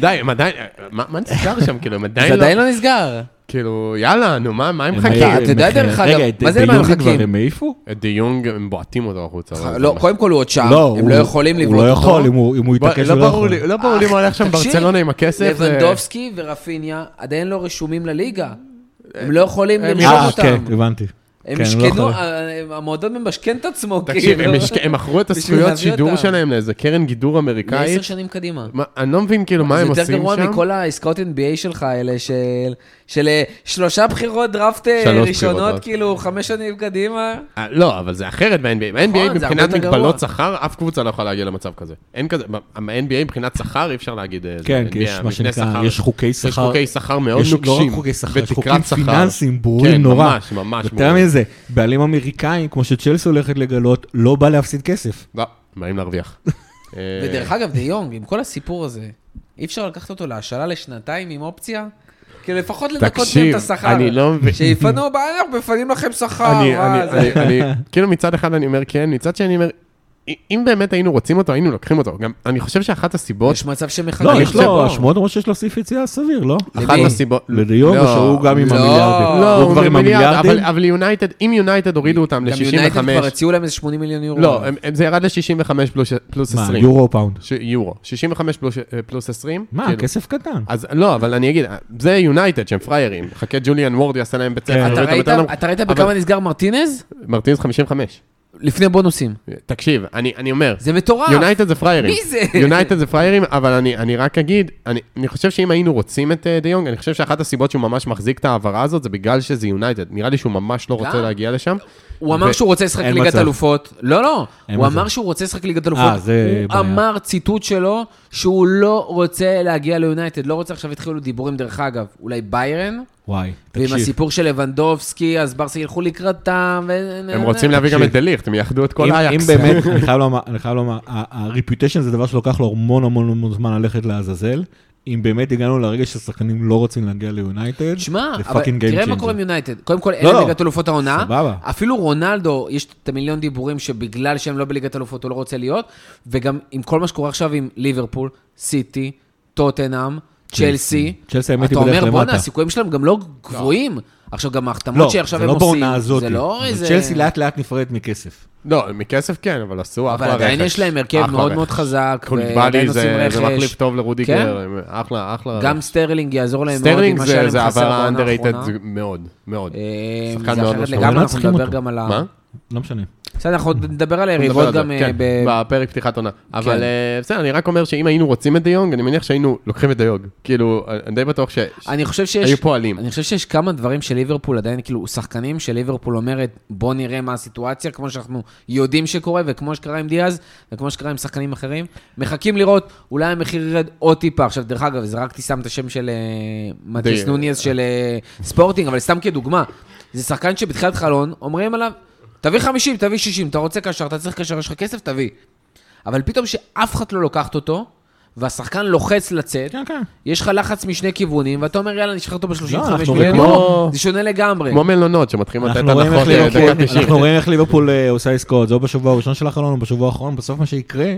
די, הם עדיין, מה נסגר שם? זה עדיין לא נסגר. כאילו, יאללה, נו, מה הם חכים? אתה יודע דרך אגב, מה זה מה הם חכים? הם מעיפו? את דיונג, הם בועטים אותו החוצה. לא, קודם כל הוא עוד שם, הם לא יכולים לבנות אותו. הוא לא יכול, אם הוא יתעקש ולא יכול. לא ברור לי מה הולך שם ברצלונה עם הכסף. לבנדובסקי ורפיניה עדיין לא רשומים לליגה. הם לא יכולים לרשום אותם. כן, הבנתי. הם משכנו, המועדון ממשכן את עצמו. תקשיב, הם מכרו את הזכויות שידור שלהם לאיזה קרן גידור אמריקאית. 10 שנים קדימה. אני לא מבין כאילו מה הם עושים שם. זה יותר גרוע מכל העסקאות NBA שלך האלה, של 3 בחירות דראפט ראשונות, כאילו 5 שנים קדימה. לא, אבל זה אחרת ב-NBA מבחינת מגבלות שכר, אף קבוצה לא יכולה להגיע למצב כזה. אין כזה, ב-NBA מבחינת שכר אי אפשר להגיד. כן, כי יש מה שנקרא, יש חוקי שכר. יש בעלים אמריקאים, כמו שצ'לסי הולכת לגלות, לא בא להפסיד כסף. לא, באים להרוויח. ודרך אגב, די יונג, עם כל הסיפור הזה, אי אפשר לקחת אותו להשאלה לשנתיים עם אופציה? כי לפחות לנקות מהם את השכר. שיפנו בערך, מפנים לכם שכר. כאילו מצד אחד אני אומר כן, מצד שאני אומר, אם באמת היינו רוצים אותו, היינו לוקחים אותו. גם, אני חושב שאחת הסיבות... יש מצב שמחלק. לא, יש לו, השמונה ראש יש לו סיף יציאה סביר, לא? אחת הסיבות... לדיום, או שהוא גם עם המיליארדים. לא, הוא כבר עם המיליארדים. אבל יונייטד, אם יונייטד הורידו אותם ל-65... גם יונייטד כבר הציעו להם איזה 80 מיליון יורו. לא, זה ירד ל-65 פלוס 20. מה, יורו או פאונד? יורו. 65 פלוס 20. מה, כסף קטן. אז לא, אבל אני אגיד, זה יונייטד שהם פריירים. חכה, ג'וליאן וורד יעשה להם בצבע. אתה ראית בכמה נסגר מרטינז? מרטינז 55. לפני בונוסים. תקשיב, אני אומר... זה מטורף. יונייטד זה פריירים. מי זה? יונייטד זה פריירים, אבל אני רק אגיד, אני חושב שאם היינו רוצים את דיונג, אני חושב שאחת הסיבות שהוא ממש מחזיק את העברה הזאת, זה בגלל שזה יונייטד. נראה לי שהוא ממש לא רוצה להגיע לשם. הוא אמר שהוא רוצה לשחק ליגת אלופות. לא, לא. הוא אמר שהוא רוצה לשחק ליגת אלופות. הוא אמר ציטוט שלו, שהוא לא רוצה להגיע ליונייטד. לא רוצה, עכשיו התחילו דיבורים דרך אגב. אולי ביירן? וואי, תקשיב. ועם הסיפור של לבנדובסקי, אז ברסה ילכו לקראתם. הם רוצים להביא גם את דליכט, הם יחדו את כל האייקס. אם באמת, אני חייב לומר, הריפיוטיישן זה דבר שלוקח לו המון המון זמן ללכת לעזאזל. אם באמת הגענו לרגע ששחקנים לא רוצים להגיע ליונייטד, שמע, אבל תראה מה קורה עם יונייטד. קודם כל, אין ליגת אלופות העונה. אפילו רונלדו, יש את המיליון דיבורים שבגלל שהם לא בליגת אלופות הוא לא רוצה להיות, וגם עם כל מה שקורה עכשיו עם ליברפול, סיטי, טוטנהאם, צ'לסי, אתה אומר בונה, הסיכויים שלהם גם לא גבוהים. עכשיו גם ההחתמות שעכשיו הם עושים, זה לא איזה... צ'לסי לאט לאט נפרדת מכסף. לא, מכסף כן, אבל עשו אחלה רכש. אבל עדיין יש להם הרכב מאוד מאוד חזק, ועדיין עושים רכש. זה מחליף טוב לרודיגר, אחלה, אחלה. גם סטרלינג יעזור להם מאוד. סטרלינג זה עבר אנדררייטד מאוד, מאוד. שחקן מאוד משמעות. לגמרי אנחנו נדבר גם על ה... מה? לא משנה. בסדר, אנחנו נדבר על היריבות גם... בפרק פתיחת עונה. אבל בסדר, אני רק אומר שאם היינו רוצים את דיונג, אני מניח שהיינו לוקחים את דיונג. כאילו, אני די בטוח שהיו פועלים. אני חושב שיש כמה דברים של ליברפול עדיין, כאילו, שחקנים של ליברפול אומרת, בוא נראה מה הסיטואציה, כמו שאנחנו יודעים שקורה, וכמו שקרה עם דיאז, וכמו שקרה עם שחקנים אחרים. מחכים לראות, אולי המחיר ירד עוד טיפה. עכשיו, דרך אגב, זרקתי סתם את השם של מטיס נוניאז של ספורטינג, אבל סתם כדוגמה. זה שחקן שבתחילת חלון, אומרים עליו, תביא 50, תביא 60, אתה רוצה קשר, אתה צריך קשר, יש לך כסף, תביא. אבל פתאום שאף אחד לא לוקחת אותו, והשחקן לוחץ לצאת, יש לך לחץ משני כיוונים, ואתה אומר, יאללה, נשחרר אותו ב-35 מיליון יורו, זה שונה לגמרי. כמו מלונות, שמתחילים לתת הנחות דקה 90. אנחנו רואים איך ליברפול עושה עסקאות, זהו בשבוע הראשון של החלון, או בשבוע האחרון, בסוף מה שיקרה,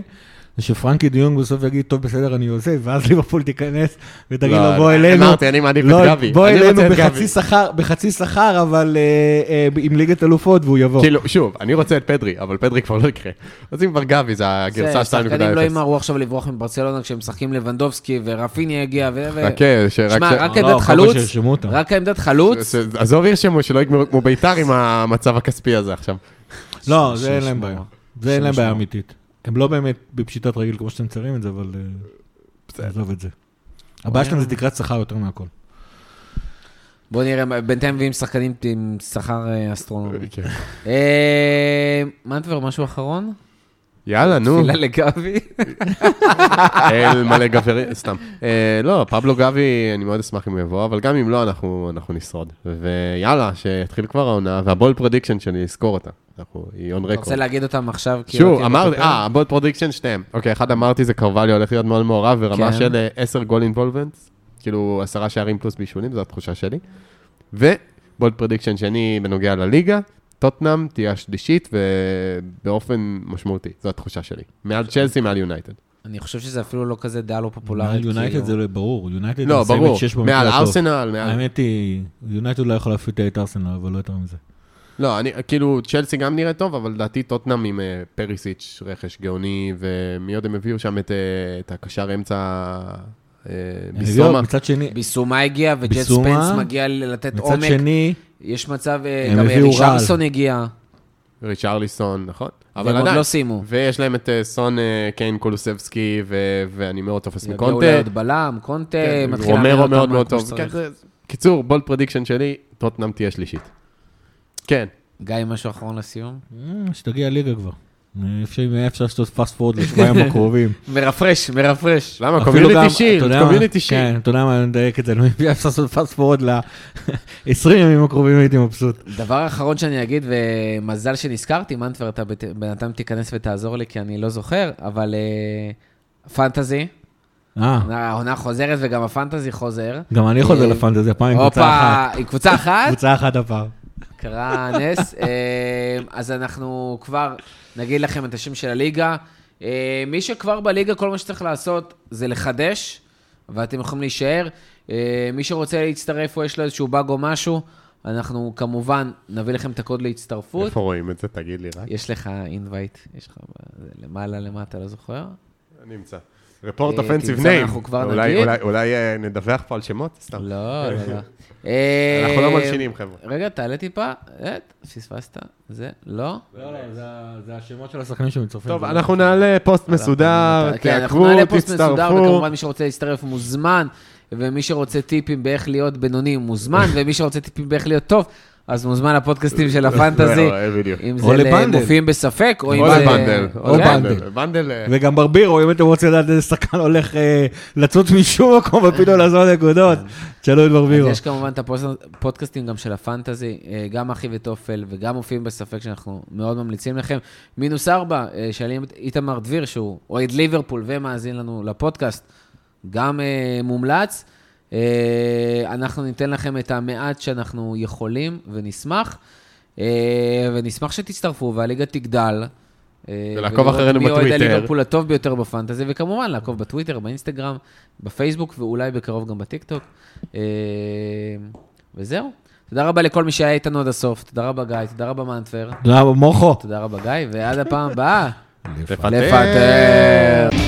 זה שפרנקי דיונג בסוף יגיד, טוב, בסדר, אני עושה, ואז ליברפול תיכנס ותגיד לו, בוא אלינו. אמרתי, אני מעדיף את גבי. בוא אלינו בחצי שכר, אבל עם ליגת אלופות, והוא יבוא. שוב, אני רוצה את פדרי, אבל פדרי כבר לא יקרה. אז אם כבר גבי, זה הגרסה 2.0. שחקנים לא ימהרו עכשיו לברוח מברצלונה, כשהם משחקים לבנדובסקי, ורפיניה יגיע, שמע, רק העמדת חלוץ. עזוב ירשמו, שלא יגמרו כמו ביתר עם המצב הכספי הזה עכשיו. לא, זה אין להם בעיה. זה אין להם בעיה אמיתית. הם לא באמת בפשיטת רגל כמו שאתם צרים את זה, אבל עזוב את זה. הבעיה שלהם זה תקרת שכר יותר מהכל. בואו נראה, בינתיים מביאים שחקנים עם שכר אסטרונומי. מנטבר, משהו אחרון? יאללה, נו. תפילה לגבי. אל מלא גבי, סתם. לא, פאבלו גבי, אני מאוד אשמח אם הוא יבוא, אבל גם אם לא, אנחנו נשרוד. ויאללה, שהתחיל כבר העונה, והבול פרדיקשן שאני אזכור אותה. היא און רקורד. אתה רוצה להגיד אותם עכשיו? שוב, אמרתי, הבול פרדיקשן שתיהם. אוקיי, אחד אמרתי, זה קרווליו, הולך להיות מאוד מעורב, ורמה של 10 גול אינבולבנס, כאילו 10 שערים פלוס בישולים, זו התחושה שלי. ובול פרדיקשן שני בנוגע לליגה. טוטנאם תהיה השלישית ובאופן משמעותי, זו התחושה שלי. מעל צ'לסי, מעל יונייטד. אני חושב שזה אפילו לא כזה דעה לא פופולרית. מעל יונייטד זה לא ברור. לא, ברור. מעל ארסנל. האמת היא, יונייטד לא יכול להפתיע את ארסנל, אבל לא יותר מזה. לא, כאילו, צ'לסי גם נראה טוב, אבל לדעתי טוטנאם עם פריסיץ' רכש גאוני, ומי עוד הם הביאו שם את הקשר אמצע... ביסומה. ביסומה הגיע, וג'ט ספנס מגיע לתת עומק. מצד שני... יש מצב, גם ריצ'רליסון הגיע. ריצ'רליסון, נכון. אבל עדיין. לא סיימו. ויש להם את סון, קיין קולוסבסקי, ואני מאוד תופס מקונטה. יגיעו ליד בלם, קונטה. רומרו מאוד מאוד טוב. קיצור, בול פרדיקשן שלי, טוטנאם תהיה שלישית. כן. גיא, משהו אחרון לסיום? שתגיע ליגה כבר. אפשר שתות פאסט פורד לשבועיים הקרובים. מרפרש, מרפרש. למה? קומיוניטי שיר, קומיוניטי שיר. כן, אתה יודע מה, אני מדייק את זה. אפשר שתות פאסט פורד ל-20 ימים הקרובים, הייתי מבסוט. דבר אחרון שאני אגיד, ומזל שנזכרתי, מנטבר, אתה בינתיים תיכנס ותעזור לי, כי אני לא זוכר, אבל פנטזי. העונה חוזרת, וגם הפנטזי חוזר. גם אני חוזר לפנטזי, הפעם עם קבוצה אחת. קבוצה אחת הפעם. קרה נס. אז אנחנו כבר נגיד לכם את השם של הליגה. מי שכבר בליגה, כל מה שצריך לעשות זה לחדש, ואתם יכולים להישאר. מי שרוצה להצטרף או יש לו איזשהו באג או משהו, אנחנו כמובן נביא לכם את הקוד להצטרפות. איפה רואים את זה? תגיד לי רק. יש לך אינווייט, יש לך למעלה למטה, לא זוכר? אני אמצא. רפורט אופנסיב ניים. אנחנו כבר נגיד. אולי נדווח פה על שמות? סתם. לא, לא, לא. אנחנו לא מלשינים, חבר'ה. רגע, תעלה טיפה. פספסת. זה, לא? לא, לא, זה השמות של השחקנים שמצטרפים. טוב, אנחנו נעלה פוסט מסודר, תעקרו, תצטרפו. וכמובן מי שרוצה להצטרף מוזמן, ומי שרוצה טיפים באיך להיות בינוני מוזמן, ומי שרוצה טיפים באיך להיות טוב, אז מוזמן לפודקאסטים של הפנטזי, אם זה מופיעים בספק, או לבנדל. או בנדל. וגם ברביר, או אם אתם רוצים לדעת איזה שחקן הולך לצוץ משום מקום, ופתאום לעשות נקודות, תשאלו את ברבירו. יש כמובן את הפודקאסטים גם של הפנטזי, גם אחי ותופל, וגם מופיעים בספק, שאנחנו מאוד ממליצים לכם. -4, שאלים איתמר דביר, שהוא אוהד ליברפול, ומאזין לנו לפודקאסט, גם מומלץ. אנחנו ניתן לכם את המעט שאנחנו יכולים ונשמח, ונשמח שתצטרפו והליגה תגדל, ולעקוב אחרינו בטוויטר, מי אוהד הליברפול הטוב ביותר בפנטזי, וכמובן לעקוב בטוויטר, באינסטגרם, בפייסבוק, ואולי בקרוב גם בטיקטוק. וזהו, תודה רבה לכל מי שהיה איתנו עד הסוף. תודה רבה גיא, תודה רבה מנטבר, תודה רבה מוחו, תודה רבה גיא, ועד הפעם הבאה, לפטר.